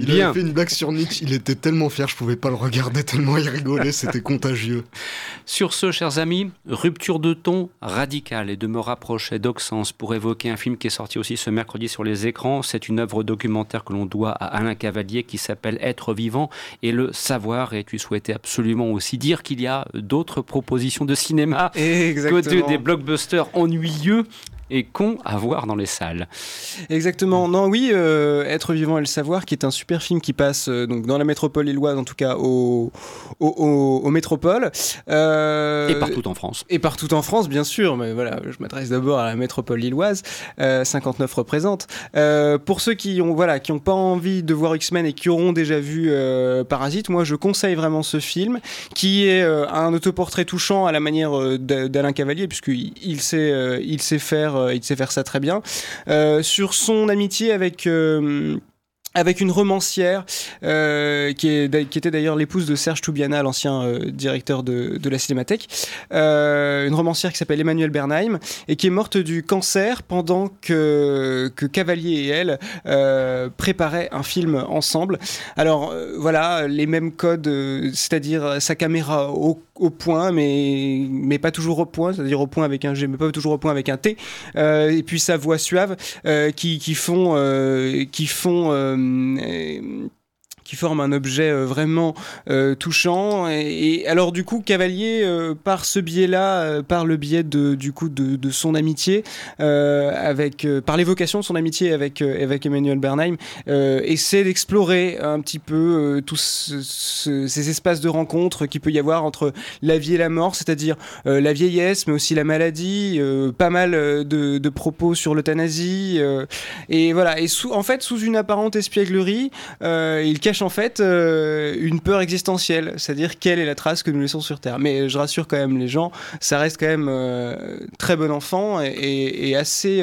Il avait fait une blague sur Nietzsche, il était tellement fier, je pouvais pas le regarder tellement il rigolait, c'était contagieux. Sur ce, chers amis, rupture de ton radicale et de me rapprocher d'Auxence pour évoquer un film qui est sorti aussi ce mercredi sur les écrans. C'est une œuvre documentaire que l'on doit à Alain Cavalier qui s'appelle Être vivant et le savoir. Et tu souhaitais absolument aussi dire qu'il y a d'autres propositions de cinéma que des blockbusters ennuyeux et con à voir dans les salles. Exactement. Non, oui, Être vivant et le savoir, qui est un super film qui passe donc dans la métropole lilloise, en tout cas aux métropoles. Et partout en France. Et partout en France, bien sûr. Mais voilà, je m'adresse d'abord à la métropole lilloise. 59 représente. Pour ceux qui ont pas envie de voir X-Men et qui auront déjà vu Parasite, moi, je conseille vraiment ce film, qui est un autoportrait touchant à la manière d'Alain Cavalier, puisqu'il sait faire ça très bien, sur son amitié avec une romancière qui était d'ailleurs l'épouse de Serge Toubiana, l'ancien directeur de la Cinémathèque, une romancière qui s'appelle Emmanuelle Bernheim et qui est morte du cancer pendant que Cavalier et elle préparaient un film ensemble. Alors voilà, les mêmes codes, c'est-à-dire sa caméra au point, mais pas toujours au point, c'est-à-dire au point avec un G, mais pas toujours au point avec un T, et puis sa voix suave qui font qui forment un objet vraiment touchant. Et alors du coup, Cavalier, par ce biais-là, par le biais de son amitié, avec, par l'évocation de son amitié avec Emmanuel Bernheim, essaie d'explorer un petit peu tous ces espaces de rencontre qu'il peut y avoir entre la vie et la mort, c'est-à-dire la vieillesse, mais aussi la maladie, pas mal de propos sur l'euthanasie, et voilà. Et sous une apparente espièglerie, il cache en fait une peur existentielle, c'est-à-dire quelle est la trace que nous laissons sur Terre. Mais je rassure quand même les gens, ça reste quand même très bon enfant et assez...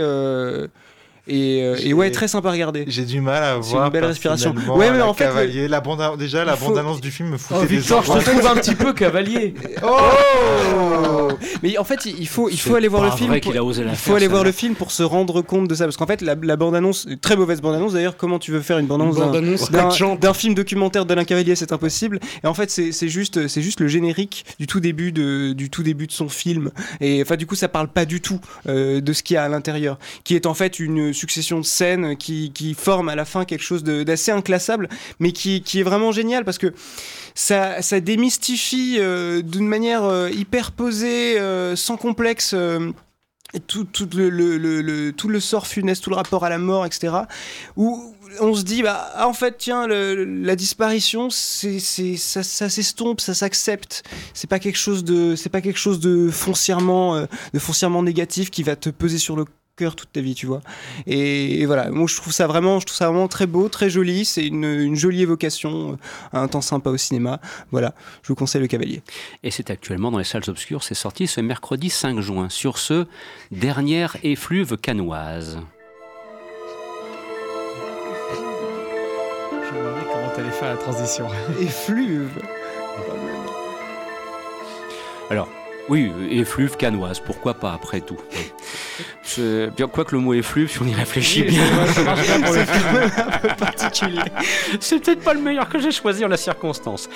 Et ouais, très sympa à regarder. J'ai du mal à voir. C'est une belle respiration. Ouais, mais en fait, Cavalier, la bande-annonce du film me foutait des Victor, je te trouve un petit peu Cavalier. Oh. Mais en fait, il faut aller voir le film. Il faut aller voir le film pour se rendre compte de ça, parce qu'en fait, la bande-annonce, très mauvaise bande-annonce d'ailleurs. Comment tu veux faire une bande-annonce d'un film documentaire d'Alain Cavalier, c'est impossible. Et en fait, c'est juste le générique du tout début de son film. Et enfin, du coup, ça parle pas du tout de ce qu'il y a à l'intérieur, qui est en fait une succession de scènes qui forment à la fin quelque chose d'assez inclassable, mais qui est vraiment génial, parce que ça démystifie d'une manière hyper posée, sans complexe, tout le sort funeste, tout le rapport à la mort, etc., où on se dit en fait tiens, la disparition, ça s'estompe, ça s'accepte, c'est pas quelque chose de foncièrement négatif qui va te peser sur le cœur toute ta vie, tu vois. Et voilà, moi je trouve ça vraiment très beau, très joli. C'est une jolie évocation, un temps sympa au cinéma. Voilà, je vous conseille Le Cavalier. Et c'est actuellement dans les salles obscures. C'est sorti ce mercredi 5 juin. Sur ce, dernière effluve cannoise. Je me demandais comment t'allais faire la transition. Effluve. Alors, oui, effluve cannoise, pourquoi pas, après tout. Quoique le mot effluve, si on y réfléchit bien, c'est un peu particulier. C'est peut-être pas le meilleur que j'ai choisi en la circonstance.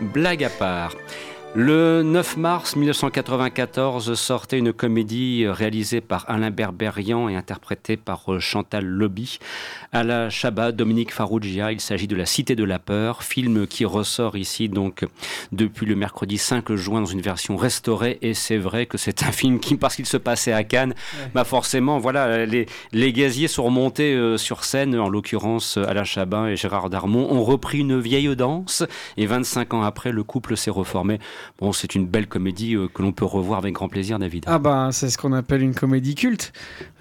Blague à part. Le 9 mars 1994 sortait une comédie réalisée par Alain Berberian et interprétée par Chantal Lauby, Alain Chabat, Dominique Farrugia. Il s'agit de La Cité de la Peur, film qui ressort ici donc depuis le mercredi 5 juin dans une version restaurée. Et c'est vrai que c'est un film qui, parce qu'il se passait à Cannes, forcément, voilà, les gaziers sont remontés sur scène. En l'occurrence, Alain Chabat et Gérard Darmon ont repris une vieille danse, et 25 ans après, le couple s'est reformé. Bon, c'est une belle comédie que l'on peut revoir avec grand plaisir, David. Ah bah, c'est ce qu'on appelle une comédie culte.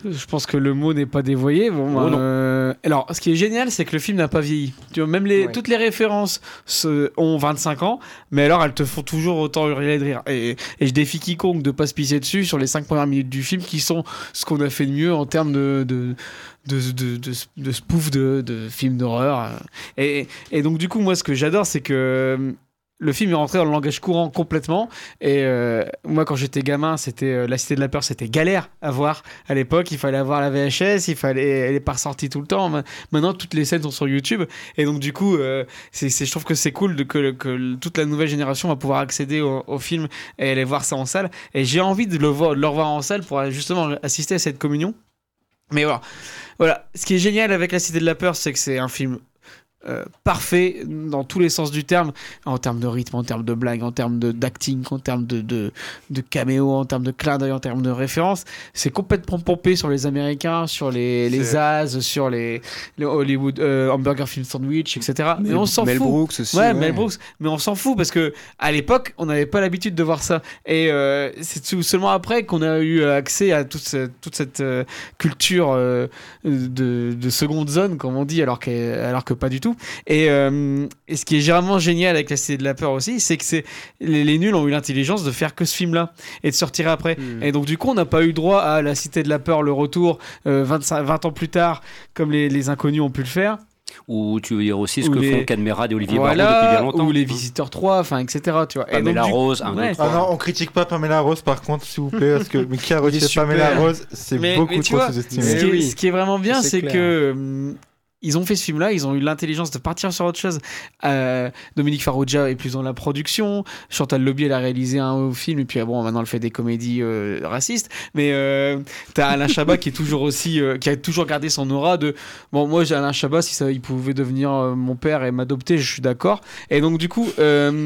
Je pense que le mot n'est pas dévoyé. Bon, alors, ce qui est génial, c'est que le film n'a pas vieilli. Tu vois, même toutes les références ont 25 ans, mais alors elles te font toujours autant hurler de rire. Et je défie quiconque de ne pas se pisser dessus sur les 5 premières minutes du film, qui sont ce qu'on a fait de mieux en termes de spoof de films d'horreur. Et donc, du coup, moi, ce que j'adore, c'est que... le film est rentré dans le langage courant complètement. Et moi, quand j'étais gamin, c'était La Cité de la Peur, c'était galère à voir à l'époque. Il fallait avoir la VHS, elle n'est pas ressortie tout le temps. Maintenant, toutes les scènes sont sur YouTube. Et donc, du coup, je trouve que c'est cool que toute la nouvelle génération va pouvoir accéder au film et aller voir ça en salle. Et j'ai envie de le revoir en salle pour justement assister à cette communion. Mais voilà. Ce qui est génial avec La Cité de la Peur, c'est que c'est un film... parfait dans tous les sens du terme, en termes de rythme, en termes de blague, en termes d'acting, en termes de caméo, en termes de clin d'œil, en termes de référence. C'est complètement pompé sur les Américains, sur les As, sur les Hollywood hamburger film sandwich, etc. Mais on s'en fout. Mel Brooks aussi. Ouais, Mel Brooks. Mais on s'en fout parce que à l'époque, on n'avait pas l'habitude de voir ça. Et c'est seulement après qu'on a eu accès à toute cette culture de seconde zone, comme on dit, alors que pas du tout. Et ce qui est vraiment génial avec La Cité de la Peur aussi, c'est que les nuls ont eu l'intelligence de faire que ce film-là et de sortir après. Et donc du coup, on n'a pas eu droit à La Cité de la Peur, le retour 20 ans plus tard, comme les inconnus ont pu le faire. Ou tu veux dire aussi ce que font Cadmerade et Olivier Barraud depuis bien longtemps. Ou Les Visiteurs 3, enfin, etc. Tu vois. Pamela Rose, non, on critique pas Pamela Rose par contre, s'il vous plaît, parce que qui a retiré Pamela Rose, c'est beaucoup trop sous-estimé. Ce qui est vraiment bien, c'est que Ils ont fait ce film-là, ils ont eu l'intelligence de partir sur autre chose. Dominique Farrugia est plus dans la production. Chantal Lauby, elle a réalisé un film, et puis bon, maintenant elle fait des comédies racistes. Mais t'as Alain Chabat qui est toujours aussi, qui a toujours gardé son aura de bon, moi j'ai Alain Chabat, si ça, il pouvait devenir mon père et m'adopter, je suis d'accord. Et donc du coup, ce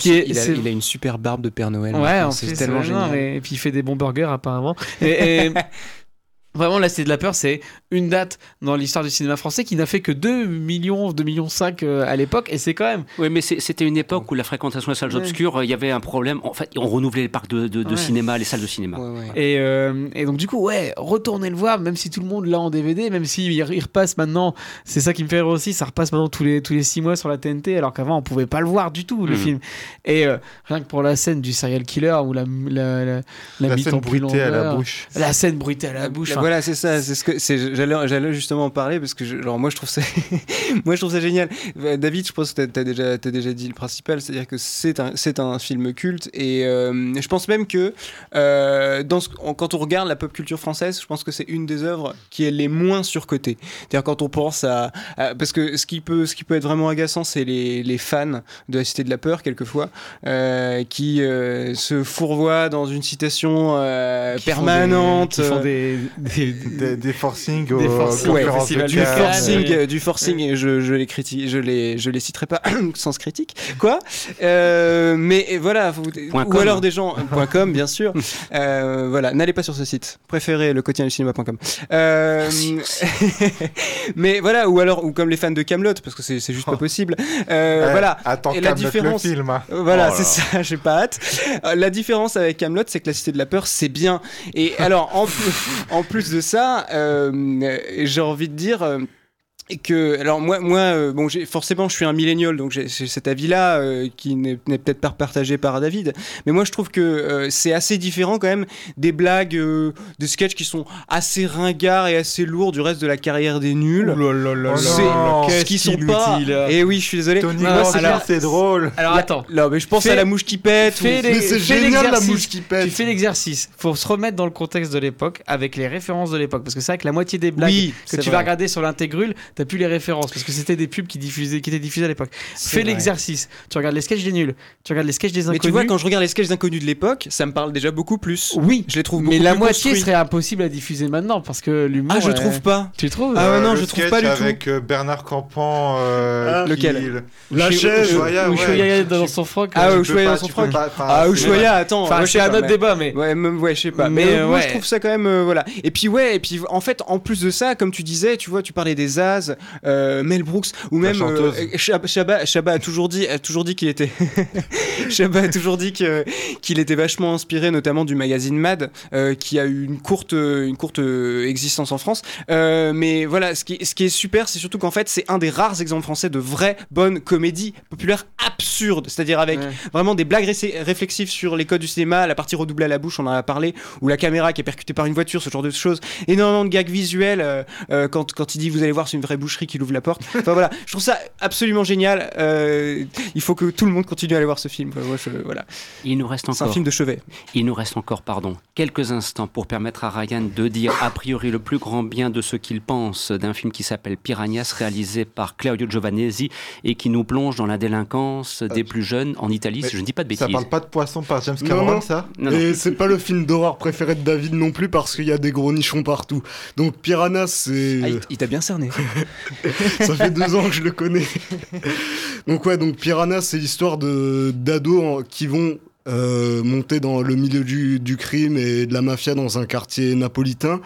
qui est, il a une super barbe de Père Noël. Ouais, en fait, c'est tellement génial. Et puis il fait des bons burgers apparemment. Et vraiment, La Cité de la Peur, c'est une date dans l'histoire du cinéma français qui n'a fait que 2 millions, 2,5 millions à l'époque, et c'est quand même... Oui, mais c'était une époque où la fréquentation des salles obscures, il y avait un problème. En fait, on renouvelait les parcs de cinéma, les salles de cinéma. Ouais, ouais. Et donc, du coup, retournez le voir, même si tout le monde l'a en DVD, même s'il repasse maintenant, c'est ça qui me fait rire aussi, ça repasse maintenant tous les 6 mois sur la TNT, alors qu'avant, on pouvait pas le voir du tout, le film. Et rien que pour la scène du serial killer, où la scène bruitée à la bouche. La scène bruitée à la bouche. Voilà, c'est ça, c'est ce que j'allais justement en parler parce que moi je trouve ça moi je trouve ça génial. David, je pense que t'as déjà dit le principal, c'est-à-dire que c'est un film culte et je pense même que quand on regarde la pop culture française, je pense que c'est une des œuvres qui est les moins surcotées. C'est-à-dire quand on pense à parce que ce qui peut être vraiment agaçant, c'est les fans de La Cité de la Peur quelquefois qui se fourvoient dans une citation permanente, des forcings au festival du forcing et je les critique, je les citerai pas sans critique quoi, mais voilà, ou alors des gens .com bien sûr, voilà, n'allez pas sur ce site, préférez le quotidien du cinéma.com mais voilà, ou comme les fans de Kaamelott, parce que c'est juste pas possible, voilà, attends, et la différence, le film, voilà, oh, c'est ça, j'ai pas hâte. La différence avec Kaamelott, c'est que La Cité de la Peur, c'est bien, et alors en plus de ça, j'ai envie de dire que, alors moi, bon, forcément je suis un millénial, donc j'ai cet avis-là qui n'est peut-être pas partagé par David, mais moi je trouve que c'est assez différent quand même des blagues, des sketchs qui sont assez ringards et assez lourds du reste de la carrière des nuls. Oh là là, ce qui sont pas. Et oui, je suis désolé. Tony, c'est drôle. Alors attends. Là, mais je pense à la mouche qui pète. Mais c'est génial, la mouche qui pète. Tu fais l'exercice. Faut se remettre dans le contexte de l'époque, avec les références de l'époque, parce que c'est vrai que la moitié des blagues que tu vas regarder sur l'intégrule, t'as plus les références parce que c'était des pubs qui étaient diffusées à l'époque. C'est vrai. L'exercice. Tu regardes les sketchs des nuls, tu regardes les sketchs des inconnus. Mais tu vois, quand je regarde les sketchs des inconnus de l'époque, ça me parle déjà beaucoup plus. Oui, je les trouve beaucoup plus. Mais la moitié serait impossible à diffuser maintenant parce que l'humour. Ah, je trouve pas. Tu trouves? Ah non, je trouve pas du tout. Avec Bernard Campan. Lequel? La chaise. Ushuaïa dans son froc. Ah, Ushuaïa dans son froc. Ah, Ushuaïa, attends. C'est un autre débat, mais. Ouais, je sais pas. Mais moi, je trouve ça quand même, voilà. Et puis, en fait, en plus de ça, comme tu disais, tu vois, tu parlais des as. Mel Brooks ou même Chabat a toujours dit qu'il était Chabat a toujours dit qu'il était vachement inspiré notamment du magazine Mad qui a eu une courte existence en France, mais voilà, ce qui est super, c'est surtout qu'en fait c'est un des rares exemples français de vraie bonne comédie populaire absurde, c'est-à-dire avec vraiment des blagues réflexives sur les codes du cinéma, la partie redoublée à la bouche, on en a parlé, ou la caméra qui est percutée par une voiture, ce genre de choses, énormément de gags visuels, quand il dit vous allez voir, c'est une vraie boucherie qui ouvre la porte. Enfin voilà, je trouve ça absolument génial. Il faut que tout le monde continue à aller voir ce film. Voilà. Il nous reste encore un film de chevet. Il nous reste encore, quelques instants pour permettre à Ryan de dire a priori le plus grand bien de ce qu'il pense d'un film qui s'appelle Piranhas, réalisé par Claudio Giovannesi et qui nous plonge dans la délinquance des plus jeunes en Italie, si je ne dis pas de bêtises. Ça parle pas de poisson par James Cameron, ça. Non. Et c'est pas le film d'horreur préféré de David non plus parce qu'il y a des gros nichons partout. Donc Piranhas, c'est. Ah, il t'a bien cerné. Ça fait 2 ans que je le connais. Donc Piranhas, c'est l'histoire d'ados qui vont monter dans le milieu du crime et de la mafia dans un quartier napolitain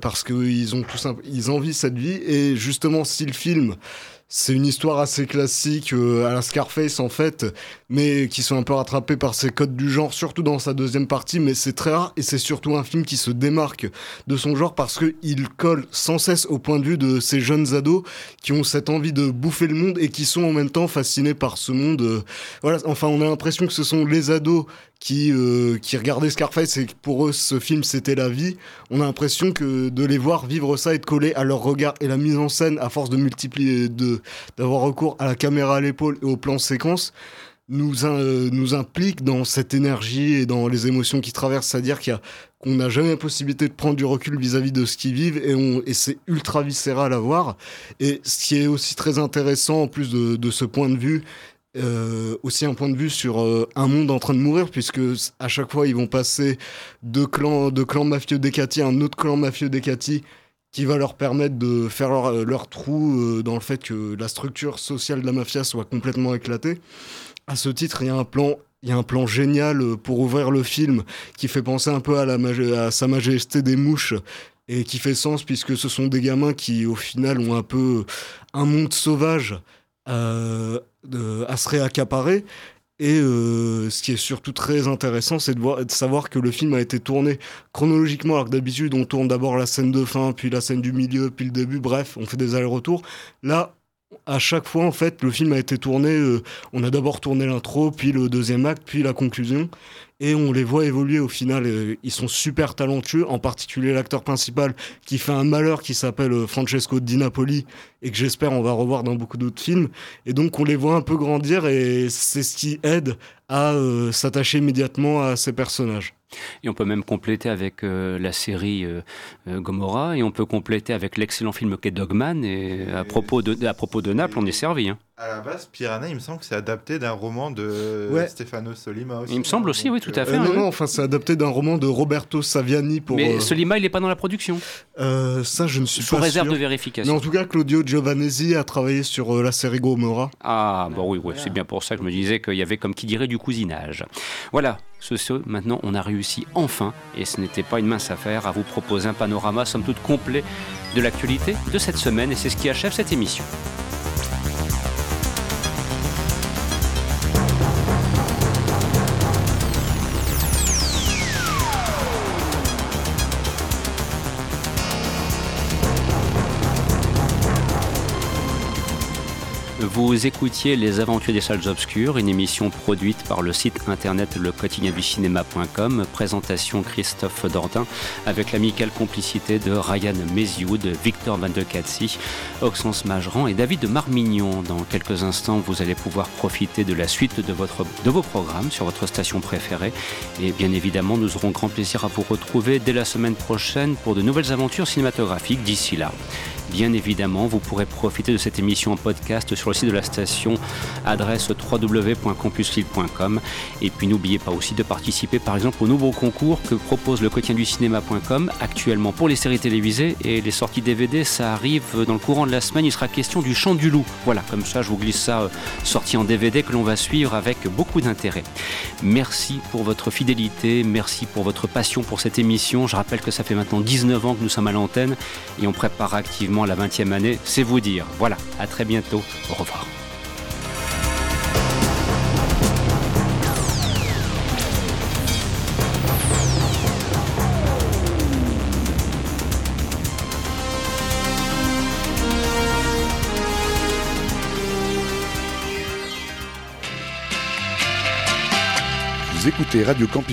parce qu'ils ont ils envient cette vie. Et justement, si le film, c'est une histoire assez classique à la Scarface en fait, mais qui sont un peu rattrapés par ces codes du genre, surtout dans sa deuxième partie, mais c'est très rare et c'est surtout un film qui se démarque de son genre parce qu'il colle sans cesse au point de vue de ces jeunes ados qui ont cette envie de bouffer le monde et qui sont en même temps fascinés par ce monde. Voilà, enfin on a l'impression que ce sont les ados qui regardaient Scarface et pour eux ce film c'était la vie. On a l'impression que de les voir vivre ça et de coller à leur regard et la mise en scène à force de multiplier, d'avoir recours à la caméra à l'épaule et aux plans séquences, nous implique dans cette énergie et dans les émotions qui traversent, c'est-à-dire qu'on n'a jamais la possibilité de prendre du recul vis-à-vis de ce qu'ils vivent et c'est ultra viscéral à voir. Et ce qui est aussi très intéressant, en plus de ce point de vue, aussi un point de vue sur un monde en train de mourir, puisque à chaque fois ils vont passer de clans mafieux d'Ekati à un autre clan mafieux d'Ekati, qui va leur permettre de faire leur trou dans le fait que la structure sociale de la mafia soit complètement éclatée. À ce titre, il y a un plan génial pour ouvrir le film qui fait penser un peu à Sa Majesté des Mouches, et qui fait sens puisque ce sont des gamins qui au final ont un peu un monde sauvage à se réaccaparer. Et ce qui est surtout très intéressant, c'est de savoir que le film a été tourné chronologiquement, alors que d'habitude on tourne d'abord la scène de fin, puis la scène du milieu, puis le début, bref, on fait des allers-retours. Là, à chaque fois, en fait, le film a été tourné, on a d'abord tourné l'intro, puis le deuxième acte, puis la conclusion, et on les voit évoluer au final. Ils sont super talentueux, en particulier l'acteur principal qui fait un malheur, qui s'appelle Francesco Di Napoli, et que j'espère on va revoir dans beaucoup d'autres films. Et donc on les voit un peu grandir, et c'est ce qui aide à s'attacher immédiatement à ces personnages. Et on peut même compléter avec la série Gomorra, et on peut compléter avec l'excellent film qu'est Dogman, et à propos de Naples, on est servi. Hein. À la base, Piranha, il me semble que c'est adapté d'un roman de Stefano Sollima aussi. Il me semble aussi, oui, tout à fait. Non, c'est adapté d'un roman de Roberto Saviani. Mais Sollima, il n'est pas dans la production. Ça, je ne suis pas sûr. Sous réserve de vérification. Mais en tout cas, Claudio Giovannesi a travaillé sur la série Gomorra. Ah, bah oui, ouais, c'est bien pour ça que je me disais qu'il y avait, comme qui dirait, du cousinage. Voilà. Maintenant, on a réussi enfin, et ce n'était pas une mince affaire, à vous proposer un panorama somme toute complet de l'actualité de cette semaine, et c'est ce qui achève cette émission. Vous écoutiez Les Aventures des Salles Obscures, une émission produite par le site internet lequotidienducinema.com, présentation Christophe Dordain, avec l'amicale complicité de Ryan Méziou, de Victor Van de Katsi, Oxence Mageran et David Marmignon. Dans quelques instants, vous allez pouvoir profiter de la suite de vos programmes sur votre station préférée. Et bien évidemment, nous aurons grand plaisir à vous retrouver dès la semaine prochaine pour de nouvelles aventures cinématographiques. D'ici là, bien évidemment, vous pourrez profiter de cette émission en podcast sur le site de la station, adresse www.campuslille.com. Et puis n'oubliez pas aussi de participer par exemple au nouveau concours que propose lequotidienducinema.com actuellement pour les séries télévisées et les sorties DVD. Ça arrive dans le courant de la semaine, il sera question du Chant du Loup. Voilà, comme ça je vous glisse ça, sortie en DVD que l'on va suivre avec beaucoup d'intérêt. Merci pour votre fidélité, merci pour votre passion pour cette émission. Je rappelle que ça fait maintenant 19 ans que nous sommes à l'antenne et on prépare activement la 20e année, c'est vous dire. Voilà, à très bientôt, au revoir. Vous écoutez Radio Campus.